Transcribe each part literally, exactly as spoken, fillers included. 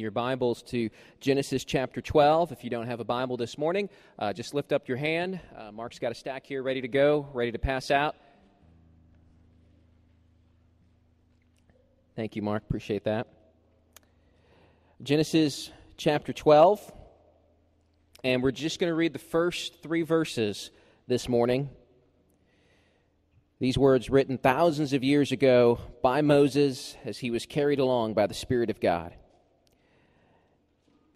your Bibles to Genesis chapter twelve. If you don't have a Bible this morning, uh, just lift up your hand. Uh, Mark's got a stack here ready to go, ready to pass out. Thank you, Mark. Appreciate that. Genesis chapter twelve, and we're just going to read the first three verses this morning. These words written thousands of years ago by Moses as he was carried along by the Spirit of God.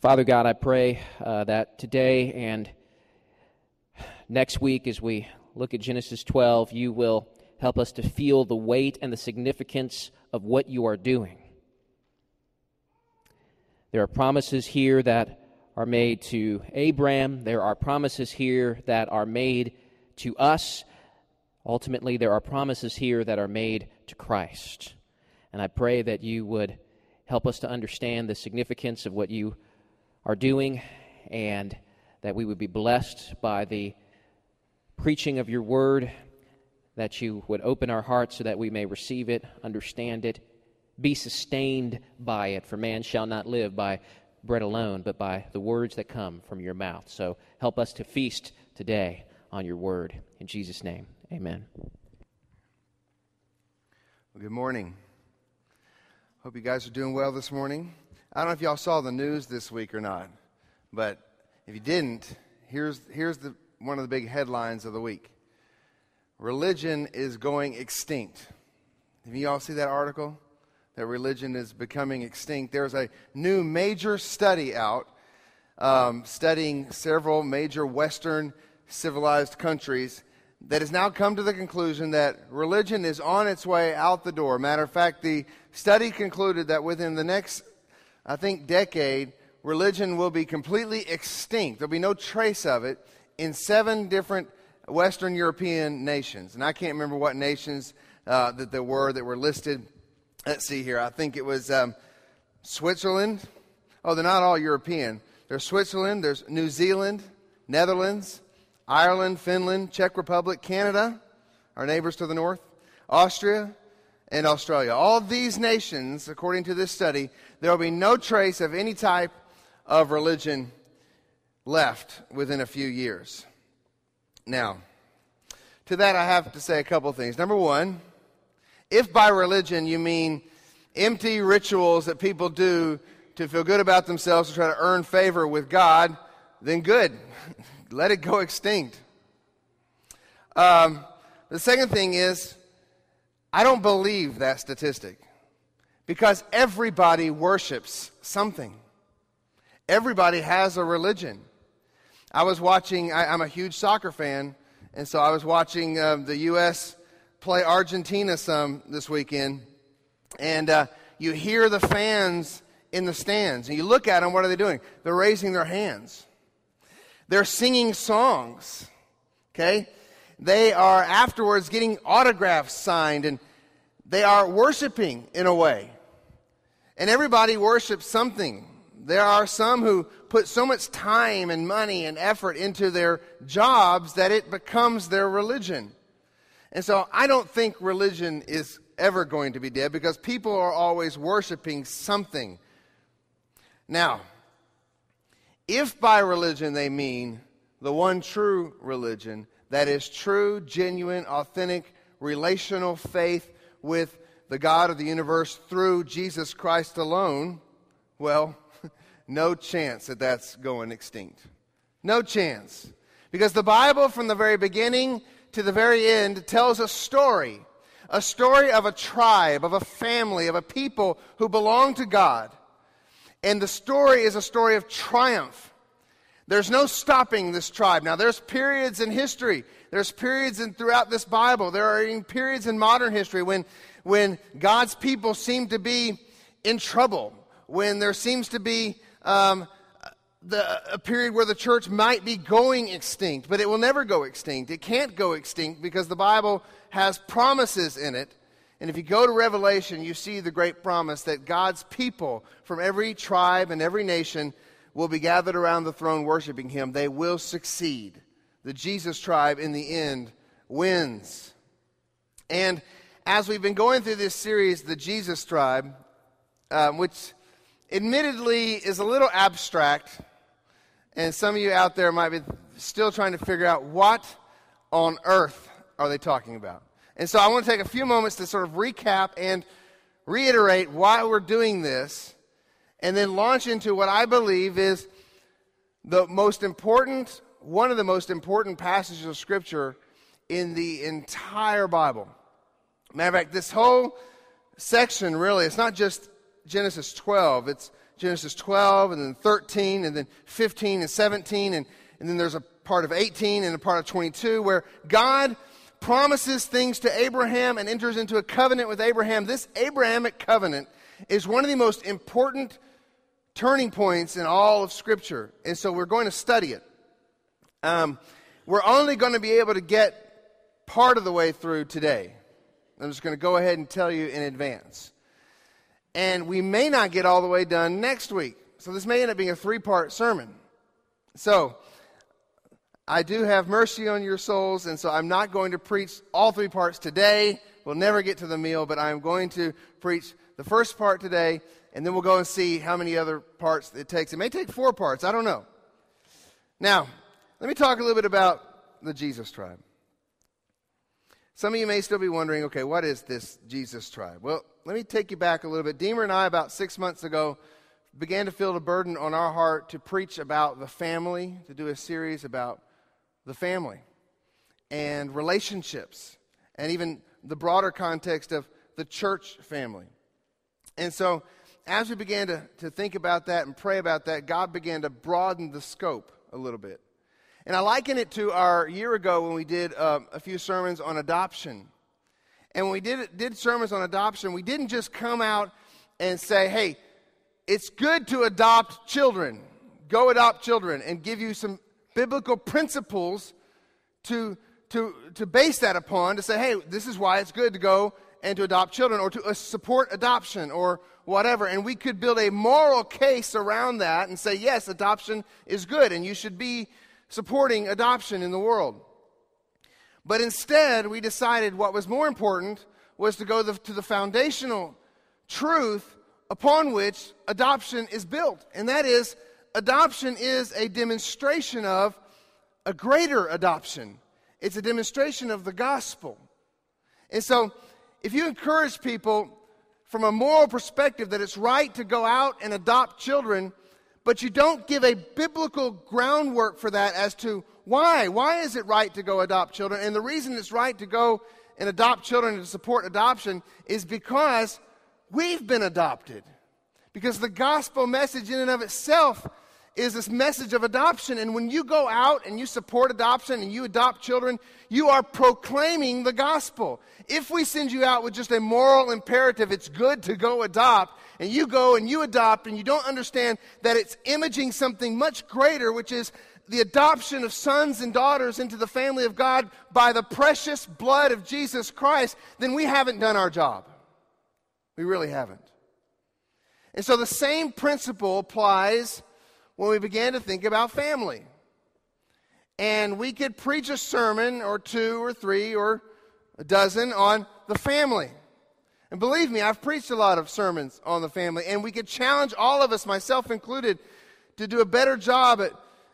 Father God, I pray uh, that today and next week as we look at Genesis twelve, you will help us to feel the weight and the significance of what you are doing. There are promises here that are made to Abram. There are promises here that are made to us. Ultimately, there are promises here that are made to Christ. And I pray that you would help us to understand the significance of what you are doing, and that we would be blessed by the preaching of your word, that you would open our hearts so that we may receive it, understand it, be sustained by it. For man shall not live by bread alone, but by the words that come from your mouth. So help us to feast today on your word. In Jesus' name, amen. Well, good morning. Hope you guys are doing well this morning. I don't know if y'all saw the news this week or not, but if you didn't, here's here's the one of the big headlines of the week. Religion is going extinct. Did you all see that article? That religion is becoming extinct. There's a new major study out um, studying several major Western civilized countries that has now come to the conclusion that religion is on its way out the door. Matter of fact, the study concluded that within the next I think decade, religion will be completely extinct. There'll be no trace of it in seven different Western European nations. And I can't remember what nations uh, that there were that were listed. Let's see here. I think it was um, Switzerland. Oh, they're not all European. There's Switzerland, there's New Zealand, Netherlands, Ireland, Finland, Czech Republic, Canada, our neighbors to the north, Austria, and Australia. All these nations, according to this study, there will be no trace of any type of religion left within a few years. Now, to that I have to say a couple things. Number one, if by religion you mean empty rituals that people do to feel good about themselves to try to earn favor with God, then good. Let it go extinct. Um, the second thing is, I don't believe that statistic, because everybody worships something. Everybody has a religion. I was watching, I, I'm a huge soccer fan, and so I was watching uh, the U S play Argentina some this weekend, and uh, you hear the fans in the stands, and you look at them, what are they doing? They're raising their hands. They're singing songs, okay? They are afterwards getting autographs signed, and they are worshiping in a way. And everybody worships something. There are some who put so much time and money and effort into their jobs that it becomes their religion. And so I don't think religion is ever going to be dead, because people are always worshiping something. Now, if by religion they mean the one true religion, that is true, genuine, authentic, relational faith with the God of the universe through Jesus Christ alone, well, no chance that that's going extinct. No chance. Because the Bible, from the very beginning to the very end, tells a story. A story of a tribe, of a family, of a people who belong to God. And the story is a story of triumph. There's no stopping this tribe. Now, there's periods in history. There's periods in throughout this Bible. There are even periods in modern history when, when God's people seem to be in trouble, when there seems to be um, the, a period where the church might be going extinct, but it will never go extinct. It can't go extinct because the Bible has promises in it. And if you go to Revelation, you see the great promise that God's people from every tribe and every nation will be gathered around the throne worshiping him. They will succeed. The Jesus tribe in the end wins. And as we've been going through this series, the Jesus tribe, um, which admittedly is a little abstract, and some of you out there might be still trying to figure out what on earth are they talking about. And so I want to take a few moments to sort of recap and reiterate why we're doing this, and then launch into what I believe is the most important, one of the most important passages of Scripture in the entire Bible. Matter of fact, this whole section really, it's not just Genesis twelve, it's Genesis twelve and then thirteen and then fifteen and seventeen, and, and then there's a part of eighteen and a part of twenty-two where God promises things to Abraham and enters into a covenant with Abraham. This Abrahamic covenant is one of the most important turning points in all of Scripture. And so we're going to study it. Um, we're only going to be able to get part of the way through today. I'm just going to go ahead and tell you in advance. And we may not get all the way done next week. So this may end up being a three-part sermon. So I do have mercy on your souls, and so I'm not going to preach all three parts today. We'll never get to the meal, but I'm going to preach the first part today, and then we'll go and see how many other parts it takes. It may take four parts. I don't know. Now, let me talk a little bit about the Jesus tribe. Some of you may still be wondering, okay, what is this Jesus tribe? Well, let me take you back a little bit. Deemer and I, about six months ago, began to feel the burden on our heart to preach about the family, to do a series about the family and relationships and even the broader context of the church family. And so as we began to, to think about that and pray about that, God began to broaden the scope a little bit. And I liken it to our year ago when we did uh, a few sermons on adoption. And when we did, did sermons on adoption, we didn't just come out and say, hey, it's good to adopt children. Go adopt children, and give you some biblical principles to, to, to base that upon, to say, hey, this is why it's good to go and to adopt children, or to uh, support adoption or whatever. And we could build a moral case around that and say, yes, adoption is good and you should be supporting adoption in the world. But instead, we decided what was more important was to go the, to the foundational truth upon which adoption is built, and that is, adoption is a demonstration of a greater adoption. It's a demonstration of the gospel. And so if you encourage people from a moral perspective that it's right to go out and adopt children, but you don't give a biblical groundwork for that as to why. Why is it right to go adopt children? And the reason it's right to go and adopt children and to support adoption is because we've been adopted. Because the gospel message in and of itself is this message of adoption. And when you go out and you support adoption and you adopt children, you are proclaiming the gospel. If we send you out with just a moral imperative, it's good to go adopt, and you go and you adopt, and you don't understand that it's imaging something much greater, which is the adoption of sons and daughters into the family of God by the precious blood of Jesus Christ, then we haven't done our job. We really haven't. And so the same principle applies when we began to think about family. And we could preach a sermon or two or three or a dozen on the family. And believe me, I've preached a lot of sermons on the family. And we could challenge all of us, myself included, to do a better job at,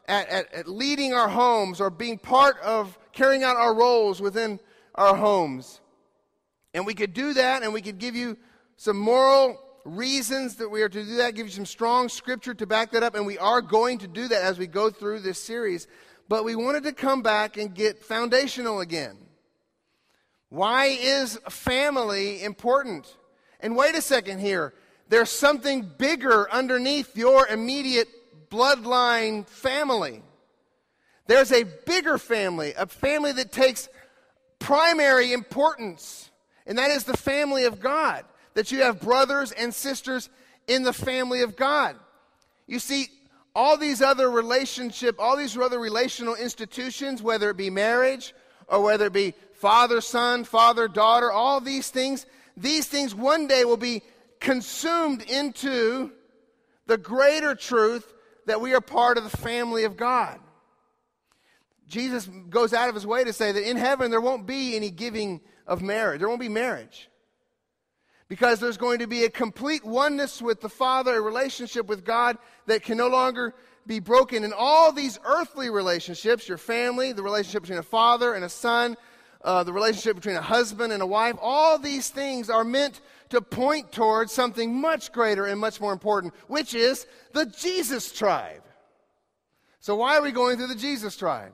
at, at, at leading our homes or being part of carrying out our roles within our homes. And we could do that, and we could give you some moral reasons that we are to do that, give you some strong scripture to back that up, and we are going to do that as we go through this series. But we wanted to come back and get foundational again. Why is family important? And wait a second here, there's something bigger underneath your immediate bloodline family. There's a bigger family, a family that takes primary importance, and that is the family of God. That you have brothers and sisters in the family of God. You see, all these other relationship, all these other relational institutions, whether it be marriage or whether it be father-son, father-daughter, all these things, these things one day will be consumed into the greater truth that we are part of the family of God. Jesus goes out of his way to say that in heaven there won't be any giving of marriage. There won't be marriage. Because there's going to be a complete oneness with the Father, a relationship with God that can no longer be broken. And all these earthly relationships, your family, the relationship between a father and a son, uh, the relationship between a husband and a wife, all these things are meant to point towards something much greater and much more important, which is the Jesus tribe. So why are we going through the Jesus tribe?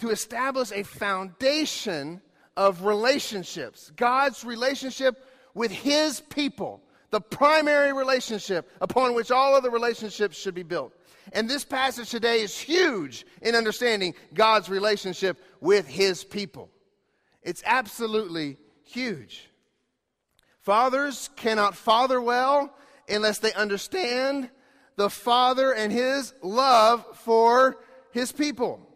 To establish a foundation of relationships, God's relationship with his people, the primary relationship upon which all other relationships should be built. And this passage today is huge in understanding God's relationship with his people. It's absolutely huge. Fathers cannot father well unless they understand the Father and his love for his people.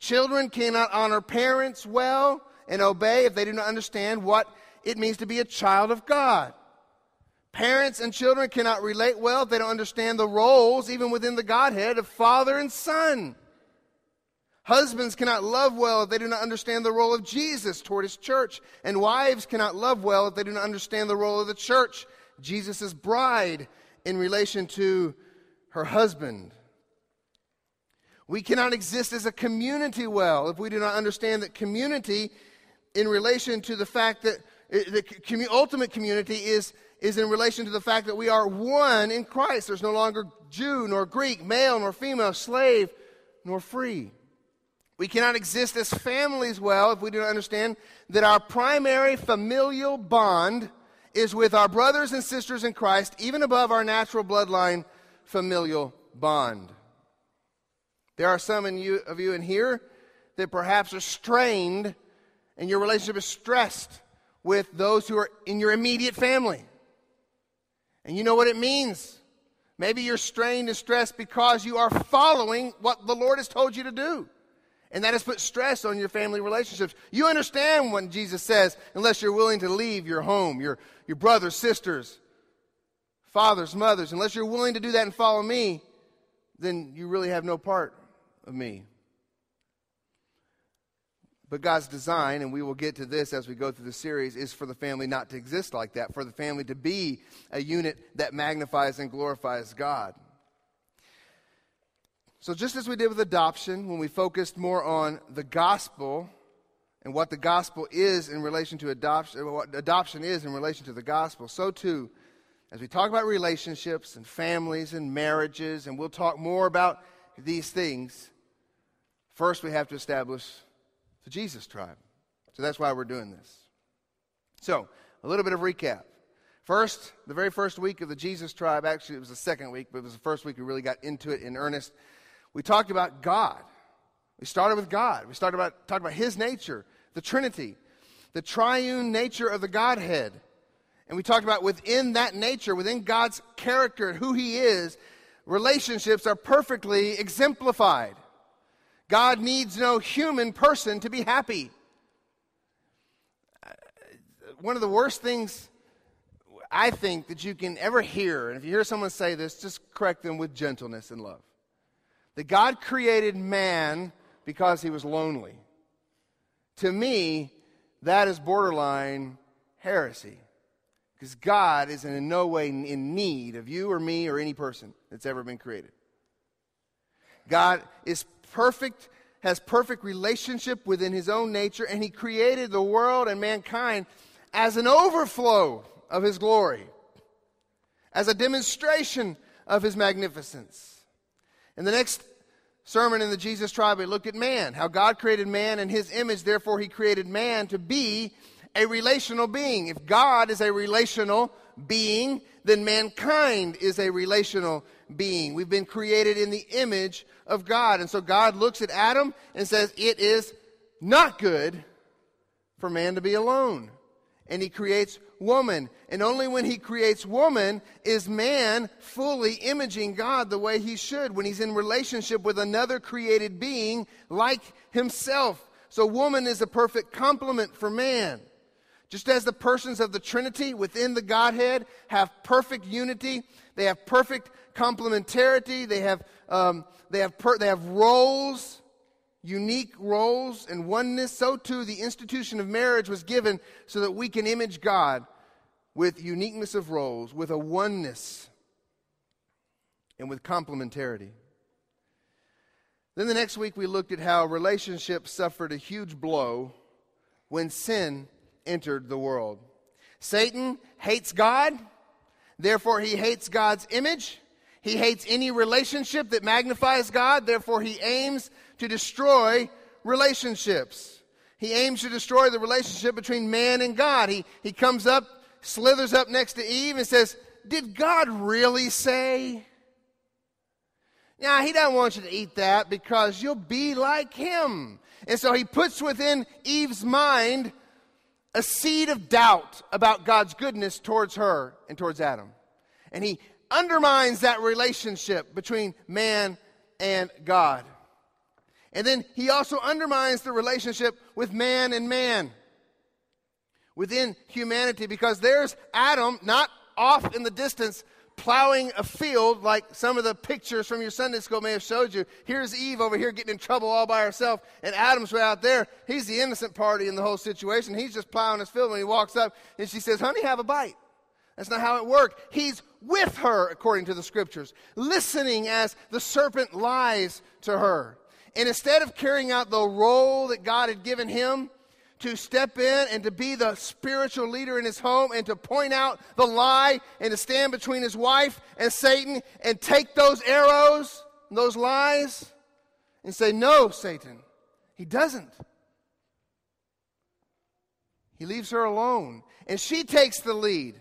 Children cannot honor parents well and obey if they do not understand what it means to be a child of God. Parents and children cannot relate well if they don't understand the roles, even within the Godhead, of father and son. Husbands cannot love well if they do not understand the role of Jesus toward his church. And wives cannot love well if they do not understand the role of the church, Jesus' bride, in relation to her husband. We cannot exist as a community well if we do not understand that community in relation to the fact that the ultimate community is, is in relation to the fact that we are one in Christ. There's no longer Jew nor Greek, male nor female, slave nor free. We cannot exist as families well if we do not understand that our primary familial bond is with our brothers and sisters in Christ, even above our natural bloodline familial bond. There are some in you, of you in here that perhaps are strained and your relationship is stressed with those who are in your immediate family. And you know what it means. Maybe you're strained and stressed because you are following what the Lord has told you to do. And that has put stress on your family relationships. You understand when Jesus says, unless you're willing to leave your home, your, your brothers, sisters, fathers, mothers, unless you're willing to do that and follow me, then you really have no part of me. But God's design, and we will get to this as we go through the series, is for the family not to exist like that, for the family to be a unit that magnifies and glorifies God. So just as we did with adoption, when we focused more on the gospel and what the gospel is in relation to adoption, what adoption is in relation to the gospel, so too, as we talk about relationships and families and marriages, and we'll talk more about these things, first we have to establish the Jesus tribe. So that's why we're doing this. So, a little bit of recap. First, the very first week of the Jesus tribe, actually it was the second week, but it was the first week we really got into it in earnest. We talked about God. We started with God. We started about talked about his nature, the Trinity, the triune nature of the Godhead. And we talked about within that nature, within God's character and who he is, relationships are perfectly exemplified. God needs no human person to be happy. One of the worst things I think that you can ever hear, and if you hear someone say this, just correct them with gentleness and love. That God created man because he was lonely. To me, that is borderline heresy. Because God is in no way in need of you or me or any person that's ever been created. God is perfect, has perfect relationship within his own nature, and he created the world and mankind as an overflow of his glory, as a demonstration of his magnificence. In the next sermon in the Jesus tribe, we looked at man, how God created man in his image, therefore he created man to be a relational being. If God is a relational being, then mankind is a relational being. We've been created in the image of God. And so God looks at Adam and says, it is not good for man to be alone. and he creates woman. And only when he creates woman is man fully imaging God the way he should, when he's in relationship with another created being like himself. So woman is a perfect complement for man. Just as the persons of the Trinity within the Godhead have perfect unity, they have perfect complementarity, they have um, they have per- they have roles, unique roles and oneness, so too the institution of marriage was given so that we can image God with uniqueness of roles, with a oneness, and with complementarity. Then the next week we looked at how relationships suffered a huge blow when sin entered the world. Satan hates God, therefore he hates God's image. He hates any relationship that magnifies God, therefore he aims to destroy relationships. He aims to destroy the relationship between man and God. He, he comes up, slithers up next to Eve and says, "Did God really say?" Now, he doesn't want you to eat that because you'll be like him. And so he puts within Eve's mind a seed of doubt about God's goodness towards her and towards Adam. And he undermines that relationship between man and God. And then he also undermines the relationship with man and man within humanity, because there's Adam, not off in the distance, plowing a field like some of the pictures from your Sunday school may have showed you. Here's Eve over here getting in trouble all by herself, and Adam's way out there. He's the innocent party in the whole situation. He's just plowing his field, and he walks up, and she says, "Honey, have a bite." That's not how it worked. He's with her, according to the Scriptures, listening as the serpent lies to her. And instead of carrying out the role that God had given him, to step in and to be the spiritual leader in his home and to point out the lie and to stand between his wife and Satan and take those arrows and those lies and say, "No, Satan, he doesn't." He leaves her alone. And she takes the lead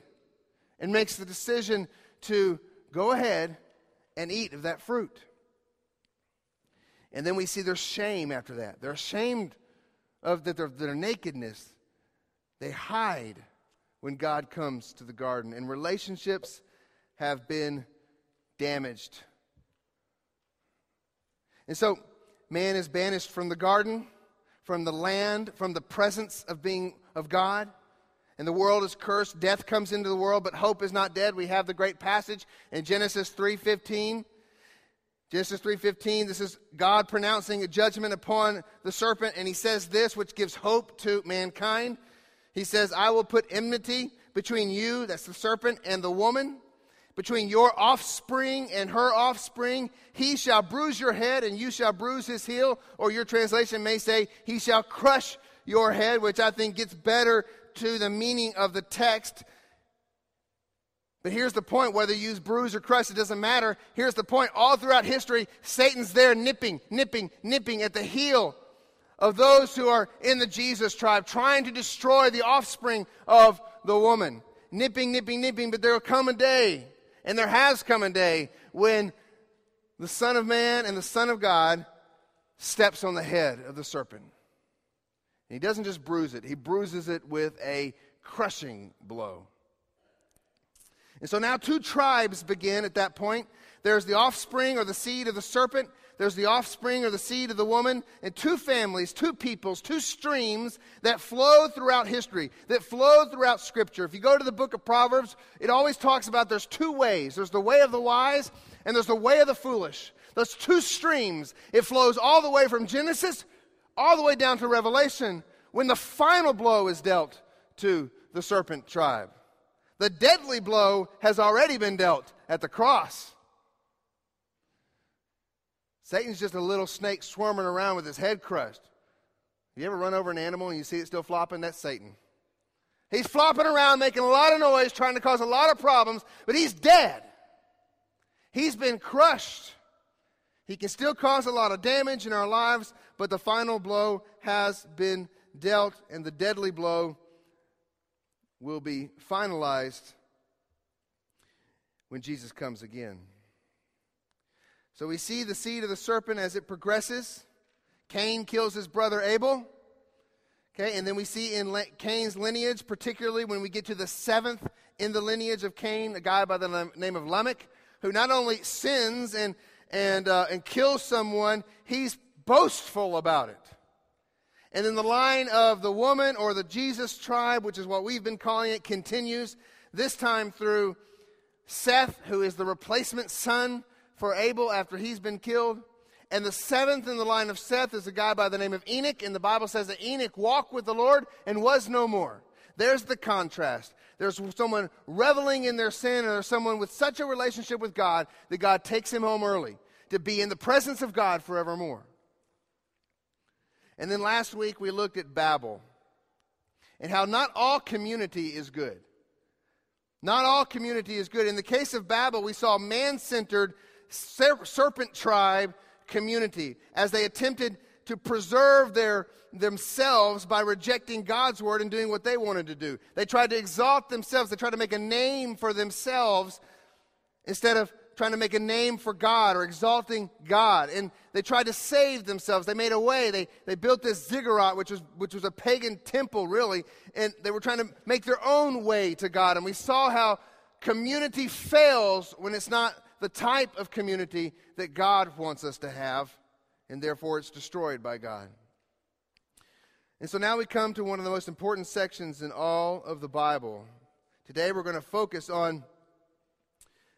and makes the decision to go ahead and eat of that fruit. And then we see their shame after that. They're ashamed of their, their nakedness. They hide when God comes to the garden. And relationships have been damaged. And so man is banished from the garden, from the land, from the presence of being of God. And the world is cursed. Death comes into the world, but hope is not dead. We have the great passage in Genesis three fifteen. Genesis three fifteen, this is God pronouncing a judgment upon the serpent, and he says this, which gives hope to mankind. He says, "I will put enmity between you," that's the serpent, "and the woman, between your offspring and her offspring. He shall bruise your head, and you shall bruise his heel," or your translation may say, "He shall crush your head," which I think gets better to the meaning of the text. But here's the point, whether you use bruise or crush, it doesn't matter. Here's the point, all throughout history, Satan's there nipping, nipping, nipping at the heel of those who are in the Jesus tribe, trying to destroy the offspring of the woman. Nipping, nipping, nipping, but there will come a day, and there has come a day, when the Son of Man and the Son of God steps on the head of the serpent. And he doesn't just bruise it, he bruises it with a crushing blow. And so now two tribes begin at that point. There's the offspring or the seed of the serpent. There's the offspring or the seed of the woman. And two families, two peoples, two streams that flow throughout history, that flow throughout Scripture. If you go to the book of Proverbs, it always talks about there's two ways. There's the way of the wise and there's the way of the foolish. Those two streams. It flows all the way from Genesis all the way down to Revelation when the final blow is dealt to the serpent tribe. The deadly blow has already been dealt at the cross. Satan's just a little snake swarming around with his head crushed. You ever run over an animal and you see it still flopping? That's Satan. He's flopping around, making a lot of noise, trying to cause a lot of problems, but he's dead. He's been crushed. He can still cause a lot of damage in our lives, but the final blow has been dealt, and the deadly blow will be finalized when Jesus comes again. So we see the seed of the serpent as it progresses. Cain kills his brother Abel. Okay, and then we see in Cain's lineage, particularly when we get to the seventh in the lineage of Cain, a guy by the name of Lamech, who not only sins and and uh, and kills someone, he's boastful about it. And then the line of the woman, or the Jesus tribe, which is what we've been calling it, continues, this time through Seth, who is the replacement son for Abel after he's been killed. And the seventh in the line of Seth is a guy by the name of Enoch. And the Bible says that Enoch walked with the Lord and was no more. There's the contrast. There's someone reveling in their sin, and there's someone with such a relationship with God that God takes him home early to be in the presence of God forevermore. And then last week we looked at Babel and how not all community is good. Not all community is good. In the case of Babel, we saw man-centered serpent tribe community as they attempted to preserve their themselves by rejecting God's word and doing what they wanted to do. They tried to exalt themselves. They tried to make a name for themselves instead of trying to make a name for God or exalting God. And they tried to save themselves. They made a way. They they built this ziggurat, which was which was a pagan temple, really. And they were trying to make their own way to God. And we saw how community fails when it's not the type of community that God wants us to have. And therefore it's destroyed by God. And so now we come to one of the most important sections in all of the Bible. Today we're going to focus on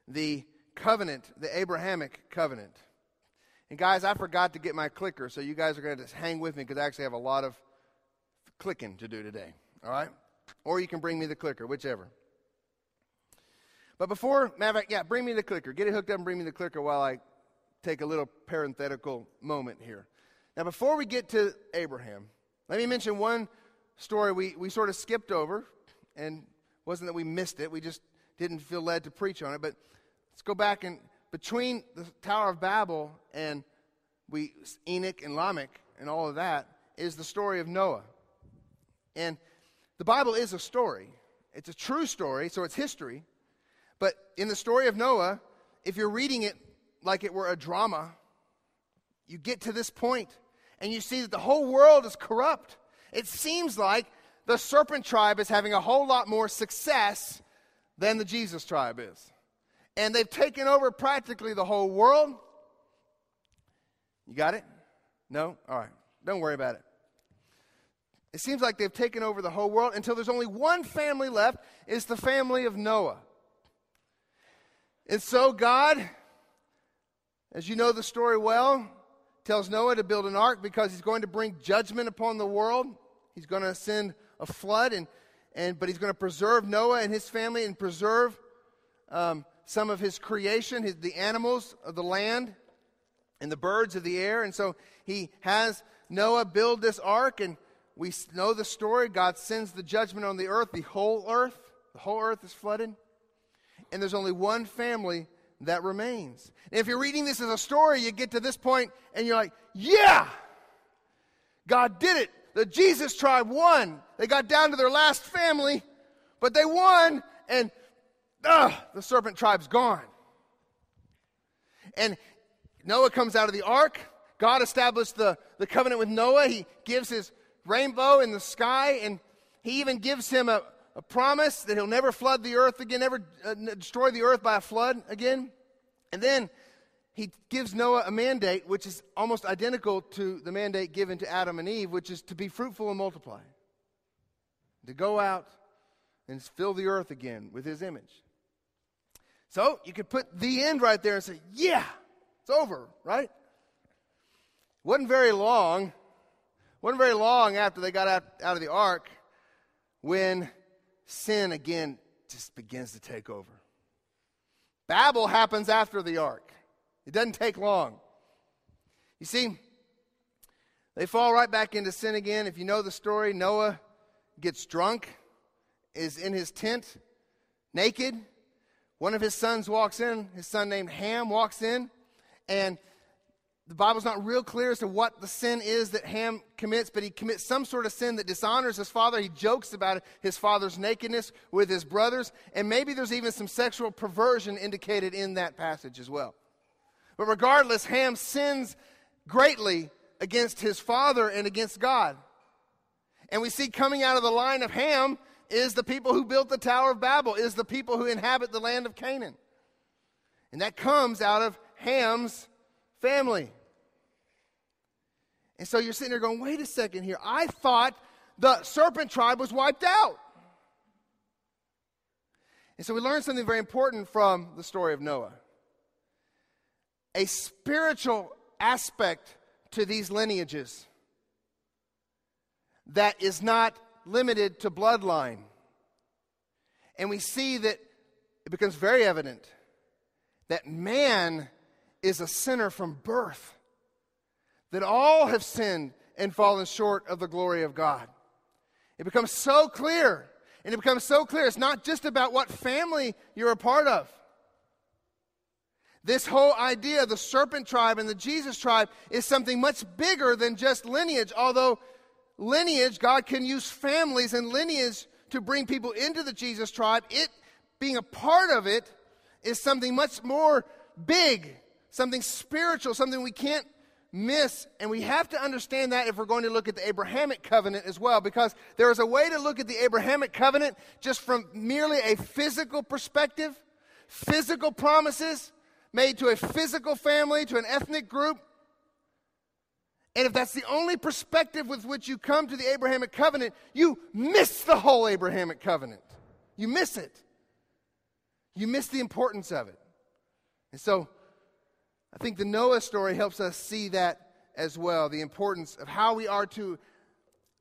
the covenant, the Abrahamic covenant. And guys, I forgot to get my clicker, so you guys are going to just hang with me because I actually have a lot of clicking to do today, all right? Or you can bring me the clicker, whichever. But before, matter of fact, yeah, bring me the clicker. Get it hooked up and bring me the clicker while I take a little parenthetical moment here. Now, before we get to Abraham, let me mention one story we, we sort of skipped over, and it wasn't that we missed it. We just didn't feel led to preach on it, but let's go back, and between the Tower of Babel and we Enoch and Lamech and all of that is the story of Noah. And the Bible is a story. It's a true story, so it's history. But in the story of Noah, if you're reading it like it were a drama, you get to this point and you see that the whole world is corrupt. It seems like the serpent tribe is having a whole lot more success than the Jesus tribe is. And they've taken over practically the whole world. You got it? No? All right. Don't worry about it. It seems like they've taken over the whole world until there's only one family left. It's the family of Noah. And so God, as you know the story well, tells Noah to build an ark because he's going to bring judgment upon the world. He's going to send a flood, and and but he's going to preserve Noah and his family and preserve um some of his creation, his, the animals of the land and the birds of the air. And so he has Noah build this ark, and we know the story. God sends the judgment on the earth, the whole earth. The whole earth is flooded. And there's only one family that remains. And if you're reading this as a story, you get to this point, and you're like, yeah, God did it. The Jesus tribe won. They got down to their last family, but they won, and Ugh, the serpent tribe's gone. And Noah comes out of the ark. God established the, the covenant with Noah. He gives his rainbow in the sky, and he even gives him a, a promise that he'll never flood the earth again, never uh, destroy the earth by a flood again. And then he gives Noah a mandate, which is almost identical to the mandate given to Adam and Eve, which is to be fruitful and multiply, to go out and fill the earth again with his image. So you could put the end right there and say, yeah, it's over, right? Wasn't very long, wasn't very long after they got out, out of the ark when sin again just begins to take over. Babel happens after the ark. It doesn't take long. You see, they fall right back into sin again. If you know the story, Noah gets drunk, is in his tent, naked. One of his sons walks in, his son named Ham walks in, and the Bible's not real clear as to what the sin is that Ham commits, but he commits some sort of sin that dishonors his father. He jokes about his father's nakedness with his brothers, and maybe there's even some sexual perversion indicated in that passage as well. But regardless, Ham sins greatly against his father and against God. And we see coming out of the line of Ham is the people who built the Tower of Babel, is the people who inhabit the land of Canaan. And that comes out of Ham's family. And so you're sitting there going, wait a second here. I thought the serpent tribe was wiped out. And so we learn something very important from the story of Noah. A spiritual aspect to these lineages that is not limited to bloodline. And we see that it becomes very evident that man is a sinner from birth, that all have sinned and fallen short of the glory of God. It becomes so clear, and it becomes so clear it's not just about what family you're a part of. This whole idea of the serpent tribe and the Jesus tribe is something much bigger than just lineage, although lineage, God can use families and lineage to bring people into the Jesus tribe. It, being a part of it, is something much more big, something spiritual, something we can't miss. And we have to understand that if we're going to look at the Abrahamic covenant as well, because there is a way to look at the Abrahamic covenant just from merely a physical perspective, physical promises made to a physical family, to an ethnic group. And if that's the only perspective with which you come to the Abrahamic covenant, you miss the whole Abrahamic covenant. You miss it. You miss the importance of it. And so I think the Noah story helps us see that as well, the importance of how we are to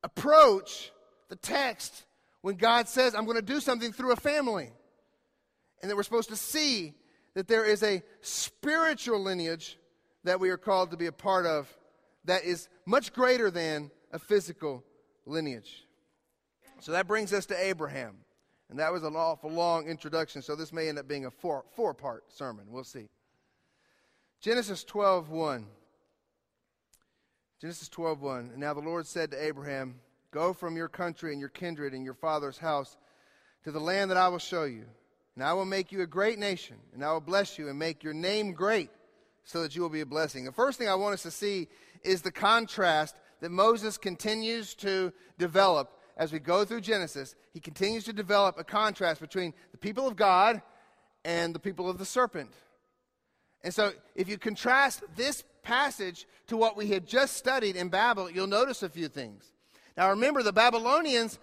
approach the text when God says, I'm going to do something through a family. And that we're supposed to see that there is a spiritual lineage that we are called to be a part of that is much greater than a physical lineage. So that brings us to Abraham. And that was an awful long introduction, so this may end up being a four, four-part sermon. We'll see. Genesis twelve one. Genesis twelve one. And now the Lord said to Abraham, go from your country and your kindred and your father's house to the land that I will show you. And I will make you a great nation, and I will bless you and make your name great so that you will be a blessing. The first thing I want us to see is the contrast that Moses continues to develop as we go through Genesis. He continues to develop a contrast between the people of God and the people of the serpent. And so if you contrast this passage to what we had just studied in Babel, you'll notice a few things. Now remember, the Babylonians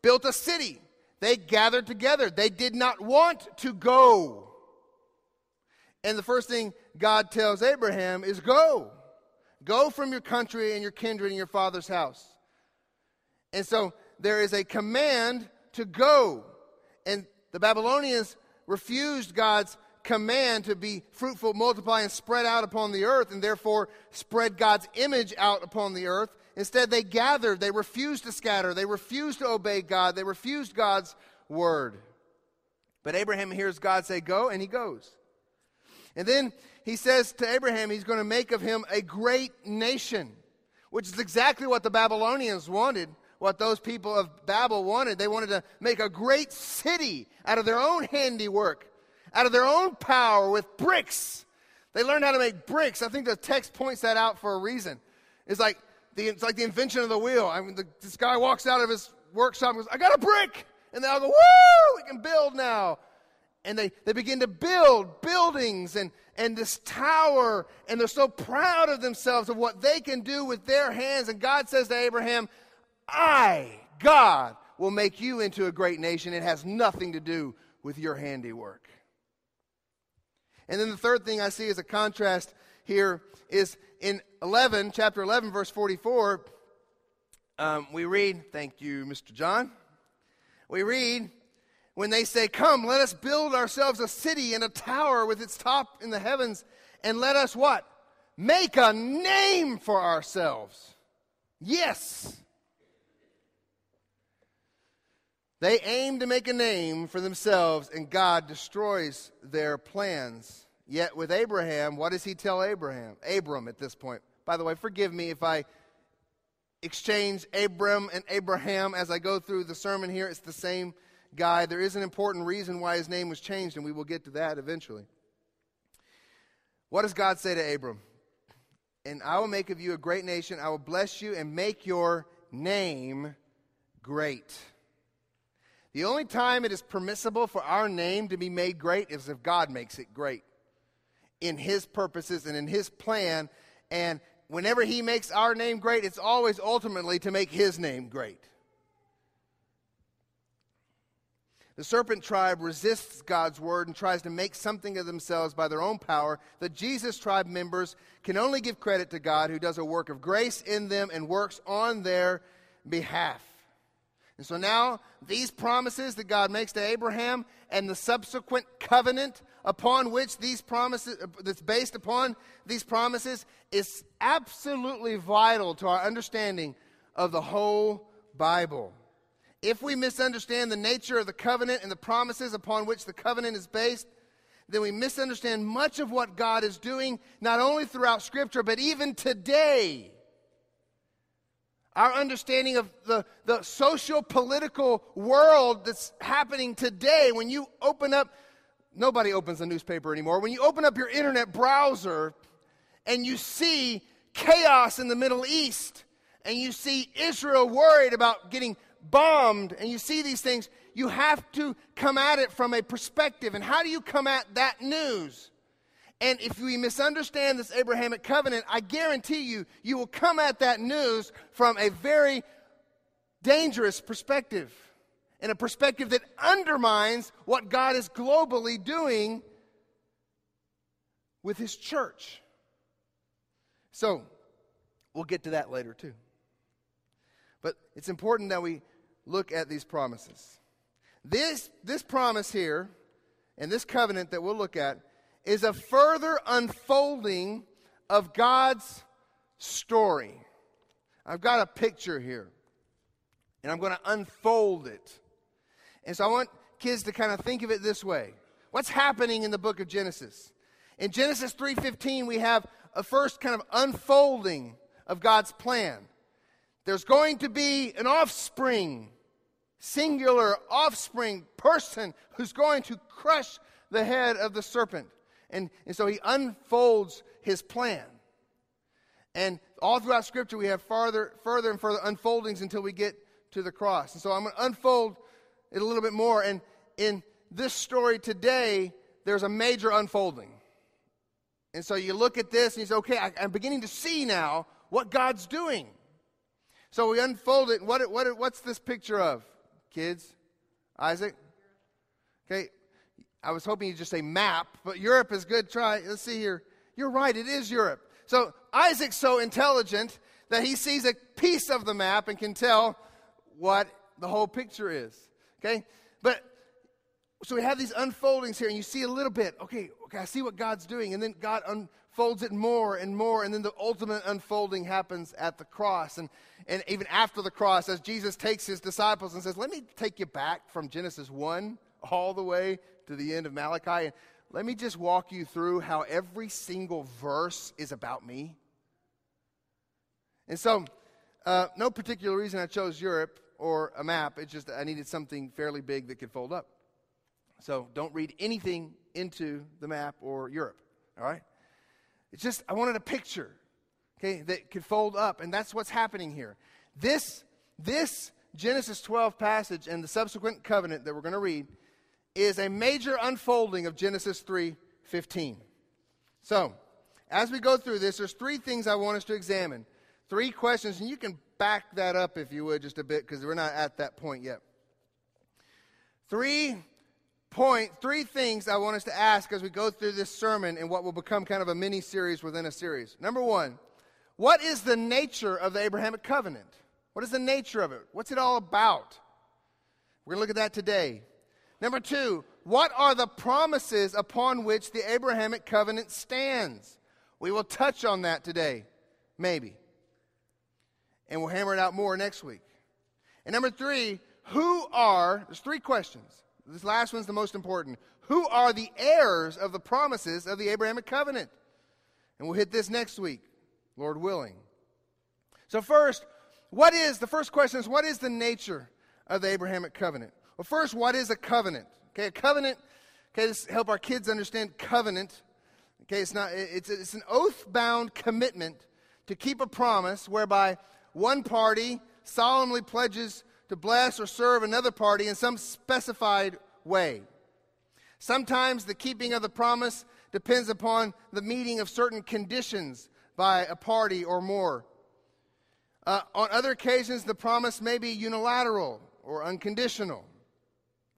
built a city. They gathered together. They did not want to go. And the first thing God tells Abraham is go. Go from your country and your kindred and your father's house. And so there is a command to go. And the Babylonians refused God's command to be fruitful, multiply, and spread out upon the earth, and therefore spread God's image out upon the earth. Instead, they gathered. They refused to scatter. They refused to obey God. They refused God's word. But Abraham hears God say, go, and he goes. And then he says to Abraham, he's going to make of him a great nation, which is exactly what the Babylonians wanted, what those people of Babel wanted. They wanted to make a great city out of their own handiwork, out of their own power with bricks. They learned how to make bricks. I think the text points that out for a reason. It's like, The, it's like the invention of the wheel. I mean, the, this guy walks out of his workshop and goes, I got a brick. And they all go, woo, we can build now. And they, they begin to build buildings and, and this tower. And they're so proud of themselves of what they can do with their hands. And God says to Abraham, I, God, will make you into a great nation. It has nothing to do with your handiwork. And then the third thing I see as a contrast here is in eleven, chapter eleven, verse forty-four, um, we read, thank you, Mister John. We read, when they say, come, let us build ourselves a city and a tower with its top in the heavens, and let us what? Make a name for ourselves. Yes. They aim to make a name for themselves, and God destroys their plans. Yet with Abraham, what does he tell Abraham? Abram at this point. By the way, forgive me if I exchange Abram and Abraham as I go through the sermon here. It's the same guy. There is an important reason why his name was changed, and we will get to that eventually. What does God say to Abram? And I will make of you a great nation. I will bless you and make your name great. The only time it is permissible for our name to be made great is if God makes it great in his purposes and in his plan. And whenever he makes our name great, it's always ultimately to make his name great. The serpent tribe resists God's word and tries to make something of themselves by their own power. The Jesus tribe members can only give credit to God, who does a work of grace in them and works on their behalf. And so now, these promises that God makes to Abraham and the subsequent covenant upon which these promises, that's based upon these promises, is absolutely vital to our understanding of the whole Bible. If we misunderstand the nature of the covenant and the promises upon which the covenant is based, then we misunderstand much of what God is doing, not only throughout Scripture, but even today. Our understanding of the, the social-political world that's happening today, when you open up, nobody opens a newspaper anymore, when you open up your internet browser and you see chaos in the Middle East, and you see Israel worried about getting bombed, and you see these things, you have to come at it from a perspective. And how do you come at that news? And if we misunderstand this Abrahamic covenant, I guarantee you, you will come at that news from a very dangerous perspective, and a perspective that undermines what God is globally doing with his church. So, we'll get to that later too. But it's important that we look at these promises. This, this promise here, and this covenant that we'll look at, is a further unfolding of God's story. I've got a picture here, and I'm going to unfold it. And so I want kids to kind of think of it this way. What's happening in the book of Genesis? In Genesis three fifteen, we have a first kind of unfolding of God's plan. There's going to be an offspring, singular offspring person, who's going to crush the head of the serpent. And, and so he unfolds his plan. And all throughout Scripture we have farther, further and further unfoldings until we get to the cross. And so I'm going to unfold it a little bit more. And in this story today, there's a major unfolding. And so you look at this and you say, okay, I, I'm beginning to see now what God's doing. So we unfold it. What, what, what's this picture of? Kids? Isaac? Okay. I was hoping you'd just say map, but Europe is good. Try. Let's see here. You're right, it is Europe. So Isaac's so intelligent that he sees a piece of the map and can tell what the whole picture is. Okay? But so we have these unfoldings here, and you see a little bit. Okay, okay, I see what God's doing. And then God unfolds it more and more, and then the ultimate unfolding happens at the cross. And, and even after the cross, as Jesus takes his disciples and says, let me take you back from Genesis one all the way to the end of Malachi, and let me just walk you through how every single verse is about me. And so, uh, no particular reason I chose Europe or a map. It's just I needed something fairly big that could fold up. So don't read anything into the map or Europe, all right? It's just I wanted a picture, okay, that could fold up, and that's what's happening here. This, this Genesis twelve passage and the subsequent covenant that we're going to read is a major unfolding of Genesis three fifteen. So, as we go through this, there's three things I want us to examine. Three questions, and you can back that up if you would just a bit, because we're not at that point yet. Three point, three things I want us to ask as we go through this sermon and what will become kind of a mini-series within a series. Number one, what is the nature of the Abrahamic covenant? What is the nature of it? What's it all about? We're going to look at that today. Number two, what are the promises upon which the Abrahamic covenant stands? We will touch on that today, maybe. And we'll hammer it out more next week. And number three, who are, there's three questions. This last one's the most important. Who are the heirs of the promises of the Abrahamic covenant? And we'll hit this next week, Lord willing. So first, what is, the first question is, what is the nature of the Abrahamic covenant? Well, first, what is a covenant? Okay, a covenant, okay, just help our kids understand covenant. Okay, it's not, it's, it's an oath-bound commitment to keep a promise whereby one party solemnly pledges to bless or serve another party in some specified way. Sometimes the keeping of the promise depends upon the meeting of certain conditions by a party or more. Uh, on other occasions, the promise may be unilateral or unconditional.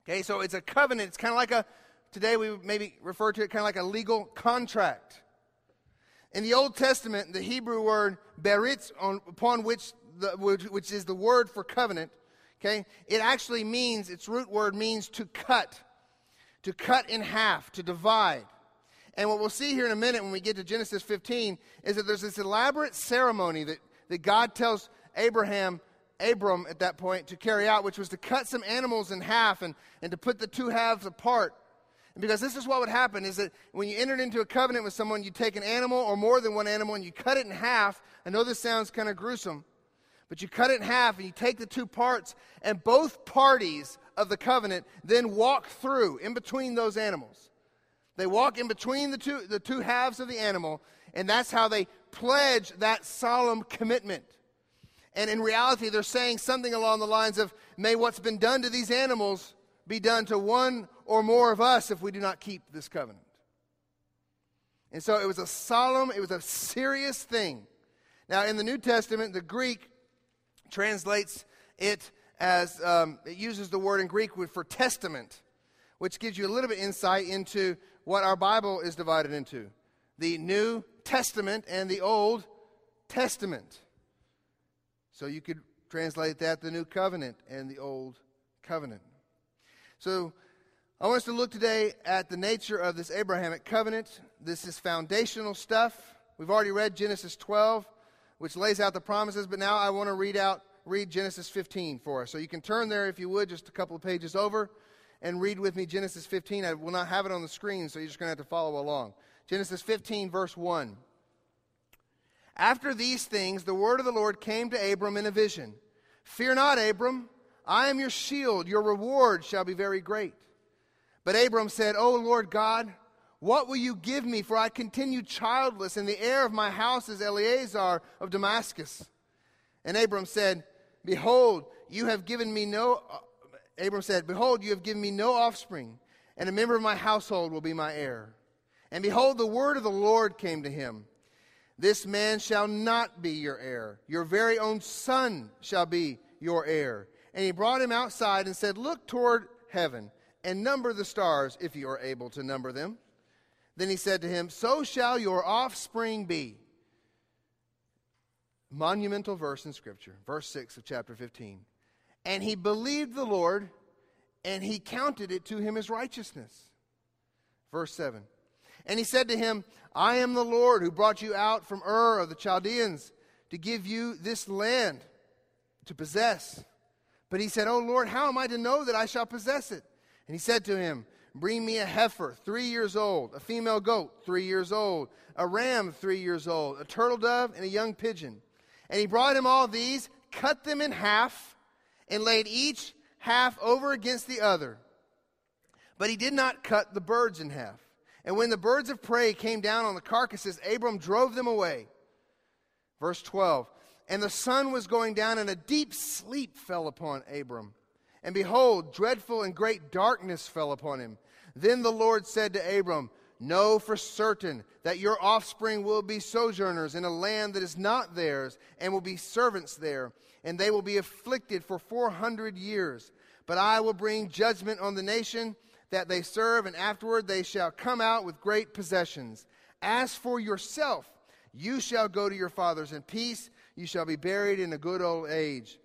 Okay, so it's a covenant. It's kind of like a, today we maybe refer to it kind of like a legal contract. In the Old Testament, the Hebrew word berit, on, upon which, the, which, which is the word for covenant, okay, it actually means, its root word means to cut, to cut in half, to divide. And what we'll see here in a minute when we get to Genesis fifteen is that there's this elaborate ceremony that, that God tells Abraham, Abram at that point, to carry out, which was to cut some animals in half and, and to put the two halves apart. And because this is what would happen is that when you entered into a covenant with someone, you take an animal or more than one animal and you cut it in half. I know this sounds kind of gruesome, but you cut it in half and you take the two parts, and both parties of the covenant then walk through in between those animals. They walk in between the two, the two halves of the animal, and that's how they pledge that solemn commitment. And in reality, they're saying something along the lines of, may what's been done to these animals be done to one or more of us if we do not keep this covenant. And so it was a solemn, it was a serious thing. Now, in the New Testament, the Greek translates it as, um, it uses the word in Greek for testament, which gives you a little bit of insight into what our Bible is divided into, the New Testament and the Old Testament. So you could translate that, the New Covenant and the Old Covenant. So I want us to look today at the nature of this Abrahamic covenant. This is foundational stuff. We've already read Genesis twelve, which lays out the promises, but now I want to read out, read Genesis fifteen for us. So you can turn there if you would, just a couple of pages over, and read with me Genesis fifteen. I will not have it on the screen, so you're just going to have to follow along. Genesis fifteen, verse one. After these things, the word of the Lord came to Abram in a vision. Fear not, Abram, I am your shield. Your reward shall be very great. But Abram said, O Lord God, what will you give me? For I continue childless, and the heir of my house is Eleazar of Damascus. And Abram said, Behold, you have given me no... Abram said, Behold, you have given me no offspring, and a member of my household will be my heir. And behold, the word of the Lord came to him. This man shall not be your heir. Your very own son shall be your heir. And he brought him outside and said, Look toward heaven and number the stars, if you are able to number them. Then he said to him, So shall your offspring be. Monumental verse in Scripture, verse six of chapter fifteen. And he believed the Lord, and he counted it to him as righteousness. Verse seven. And he said to him, I am the Lord who brought you out from Ur of the Chaldeans to give you this land to possess. But he said, O Lord, how am I to know that I shall possess it? And he said to him, Bring me a heifer, three years old, a female goat, three years old, a ram, three years old, a turtle dove, and a young pigeon. And he brought him all these, cut them in half, and laid each half over against the other. But he did not cut the birds in half. And when the birds of prey came down on the carcasses, Abram drove them away. Verse twelve, And the sun was going down, and a deep sleep fell upon Abram. And behold, dreadful and great darkness fell upon him. Then the Lord said to Abram, Know for certain that your offspring will be sojourners in a land that is not theirs, and will be servants there, and they will be afflicted for four hundred years. But I will bring judgment on the nation that they serve, and afterward they shall come out with great possessions. As for yourself, you shall go to your fathers in peace. You shall be buried in a good old age.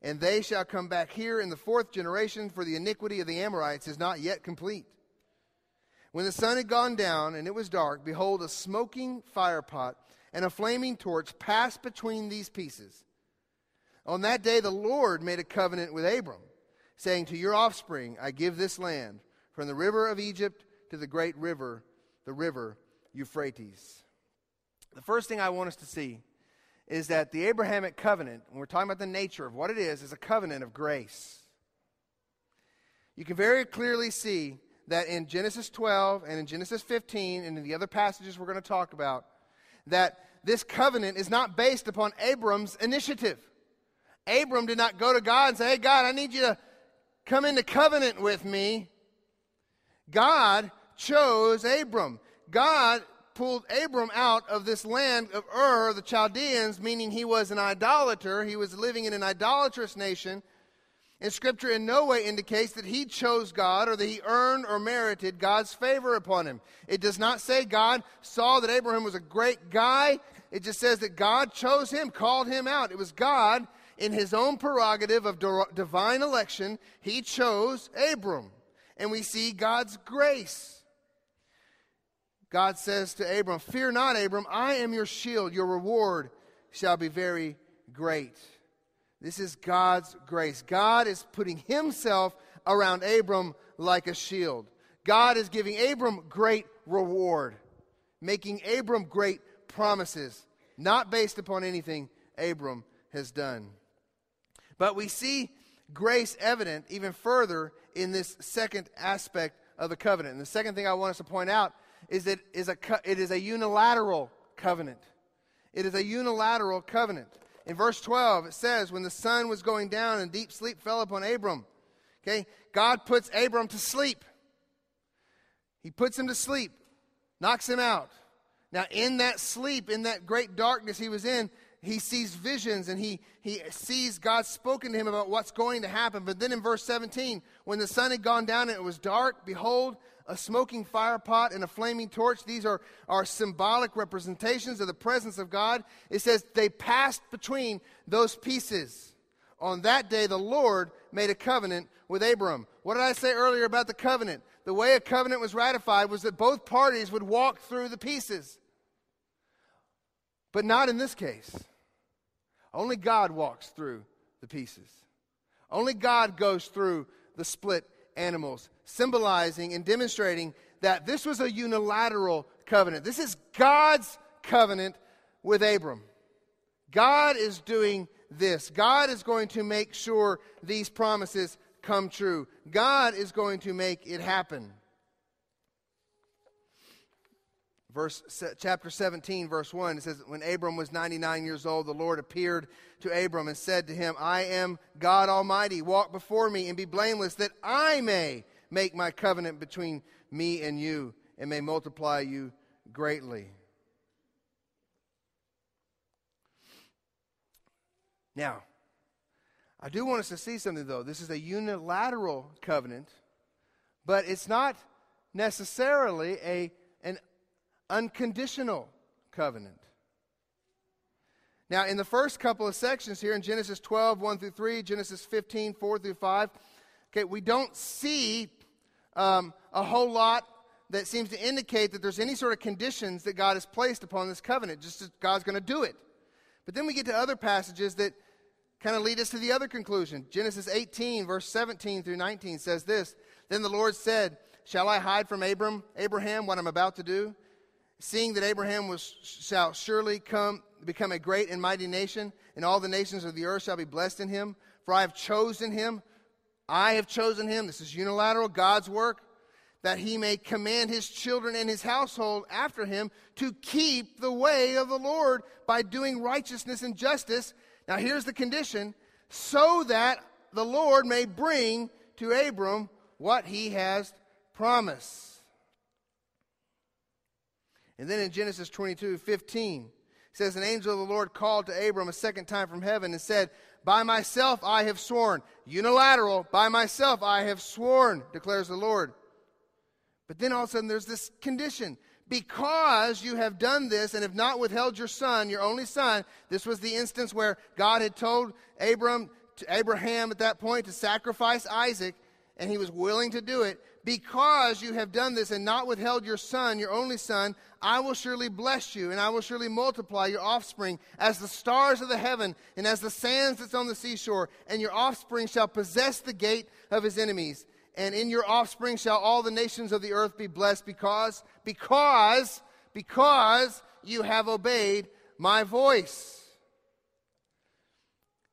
And they shall come back here in the fourth generation, for the iniquity of the Amorites is not yet complete. When the sun had gone down and it was dark, behold, a smoking firepot and a flaming torch passed between these pieces. On that day the Lord made a covenant with Abram, saying, To your offspring I give this land, from the river of Egypt to the great river, the river Euphrates. The first thing I want us to see is that the Abrahamic covenant, when we're talking about the nature of what it is, is a covenant of grace. You can very clearly see that in Genesis twelve and in Genesis fifteen and in the other passages we're going to talk about, that this covenant is not based upon Abram's initiative. Abram did not go to God and say, hey, God, I need you to come into covenant with me. God chose Abram. God pulled Abram out of this land of Ur of the Chaldeans, meaning he was an idolater. He was living in an idolatrous nation. And Scripture in no way indicates that he chose God or that he earned or merited God's favor upon him. It does not say God saw that Abraham was a great guy. It just says that God chose him, called him out. It was God, in his own prerogative of divine election, he chose Abram. And we see God's grace. God says to Abram, fear not, Abram, I am your shield. Your reward shall be very great. This is God's grace. God is putting himself around Abram like a shield. God is giving Abram great reward, making Abram great promises, not based upon anything Abram has done. But we see grace evident even further in this second aspect of a covenant. And the second thing I want us to point out is that is a it is a unilateral covenant. It is a unilateral covenant. In verse twelve, it says, when the sun was going down and deep sleep fell upon Abram, okay, God puts Abram to sleep. He puts him to sleep, knocks him out. Now, in that sleep, in that great darkness he was in, he sees visions and he, he sees God spoken to him about what's going to happen. But then in verse seventeen, when the sun had gone down and it was dark, behold, a smoking fire pot and a flaming torch. These are, are symbolic representations of the presence of God. It says they passed between those pieces. On that day, the Lord made a covenant with Abram. What did I say earlier about the covenant? The way a covenant was ratified was that both parties would walk through the pieces. But not in this case. Only God walks through the pieces. Only God goes through the split animals, symbolizing and demonstrating that this was a unilateral covenant. This is God's covenant with Abram. God is doing this. God is going to make sure these promises come true. God is going to make it happen. Verse chapter seventeen, verse one, it says, when Abram was ninety-nine years old, the Lord appeared to Abram and said to him, I am God Almighty. Walk before me and be blameless, that I may make my covenant between me and you, and may multiply you greatly. Now, I do want us to see something, though. This is a unilateral covenant, but it's not necessarily a an unconditional covenant. Now, in the first couple of sections here in Genesis twelve, one through three, Genesis fifteen, four through five, okay, we don't see um, a whole lot that seems to indicate that there's any sort of conditions that God has placed upon this covenant, just as God's going to do it. But then we get to other passages that kind of lead us to the other conclusion. Genesis eighteen, verse seventeen through nineteen says this, then the Lord said, shall I hide from Abram, Abraham what I'm about to do? Seeing that Abraham was, shall surely come become a great and mighty nation, and all the nations of the earth shall be blessed in him. For I have chosen him, I have chosen him, this is unilateral, God's work, that he may command his children and his household after him to keep the way of the Lord by doing righteousness and justice. Now here's the condition, so that the Lord may bring to Abram what he has promised. And then in Genesis twenty-two, fifteen, it says, an angel of the Lord called to Abram a second time from heaven and said, by myself I have sworn. Unilateral, by myself I have sworn, declares the Lord. But then all of a sudden there's this condition. Because you have done this and have not withheld your son, your only son, this was the instance where God had told Abram, to Abraham at that point, to sacrifice Isaac, and he was willing to do it. Because you have done this and not withheld your son, your only son, I will surely bless you, and I will surely multiply your offspring as the stars of the heaven and as the sands that's on the seashore, and your offspring shall possess the gate of his enemies. And in your offspring shall all the nations of the earth be blessed because, because, because you have obeyed my voice.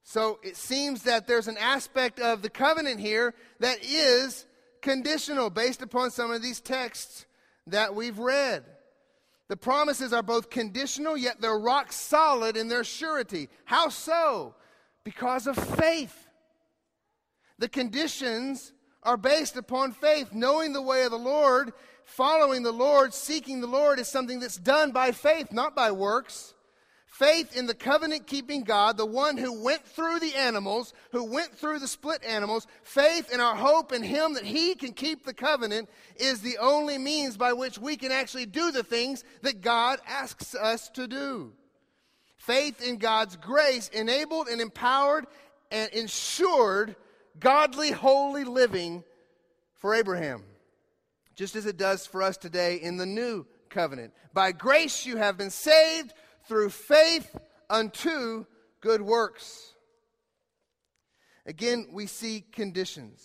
So it seems that there's an aspect of the covenant here that is conditional, based upon some of these texts that we've read. The promises are both conditional, yet they're rock solid in their surety. How so? because of faith. The conditions are based upon faith. Knowing the way of the Lord, following the Lord, seeking the Lord is something that's done by faith, not by works. Faith in the covenant-keeping God, the one who went through the animals, who went through the split animals. Faith in our hope in Him that He can keep the covenant is the only means by which we can actually do the things that God asks us to do. Faith in God's grace enabled and empowered and ensured godly, holy living for Abraham, just as it does for us today in the new covenant. By grace you have been saved through faith unto good works. Again, we see conditions,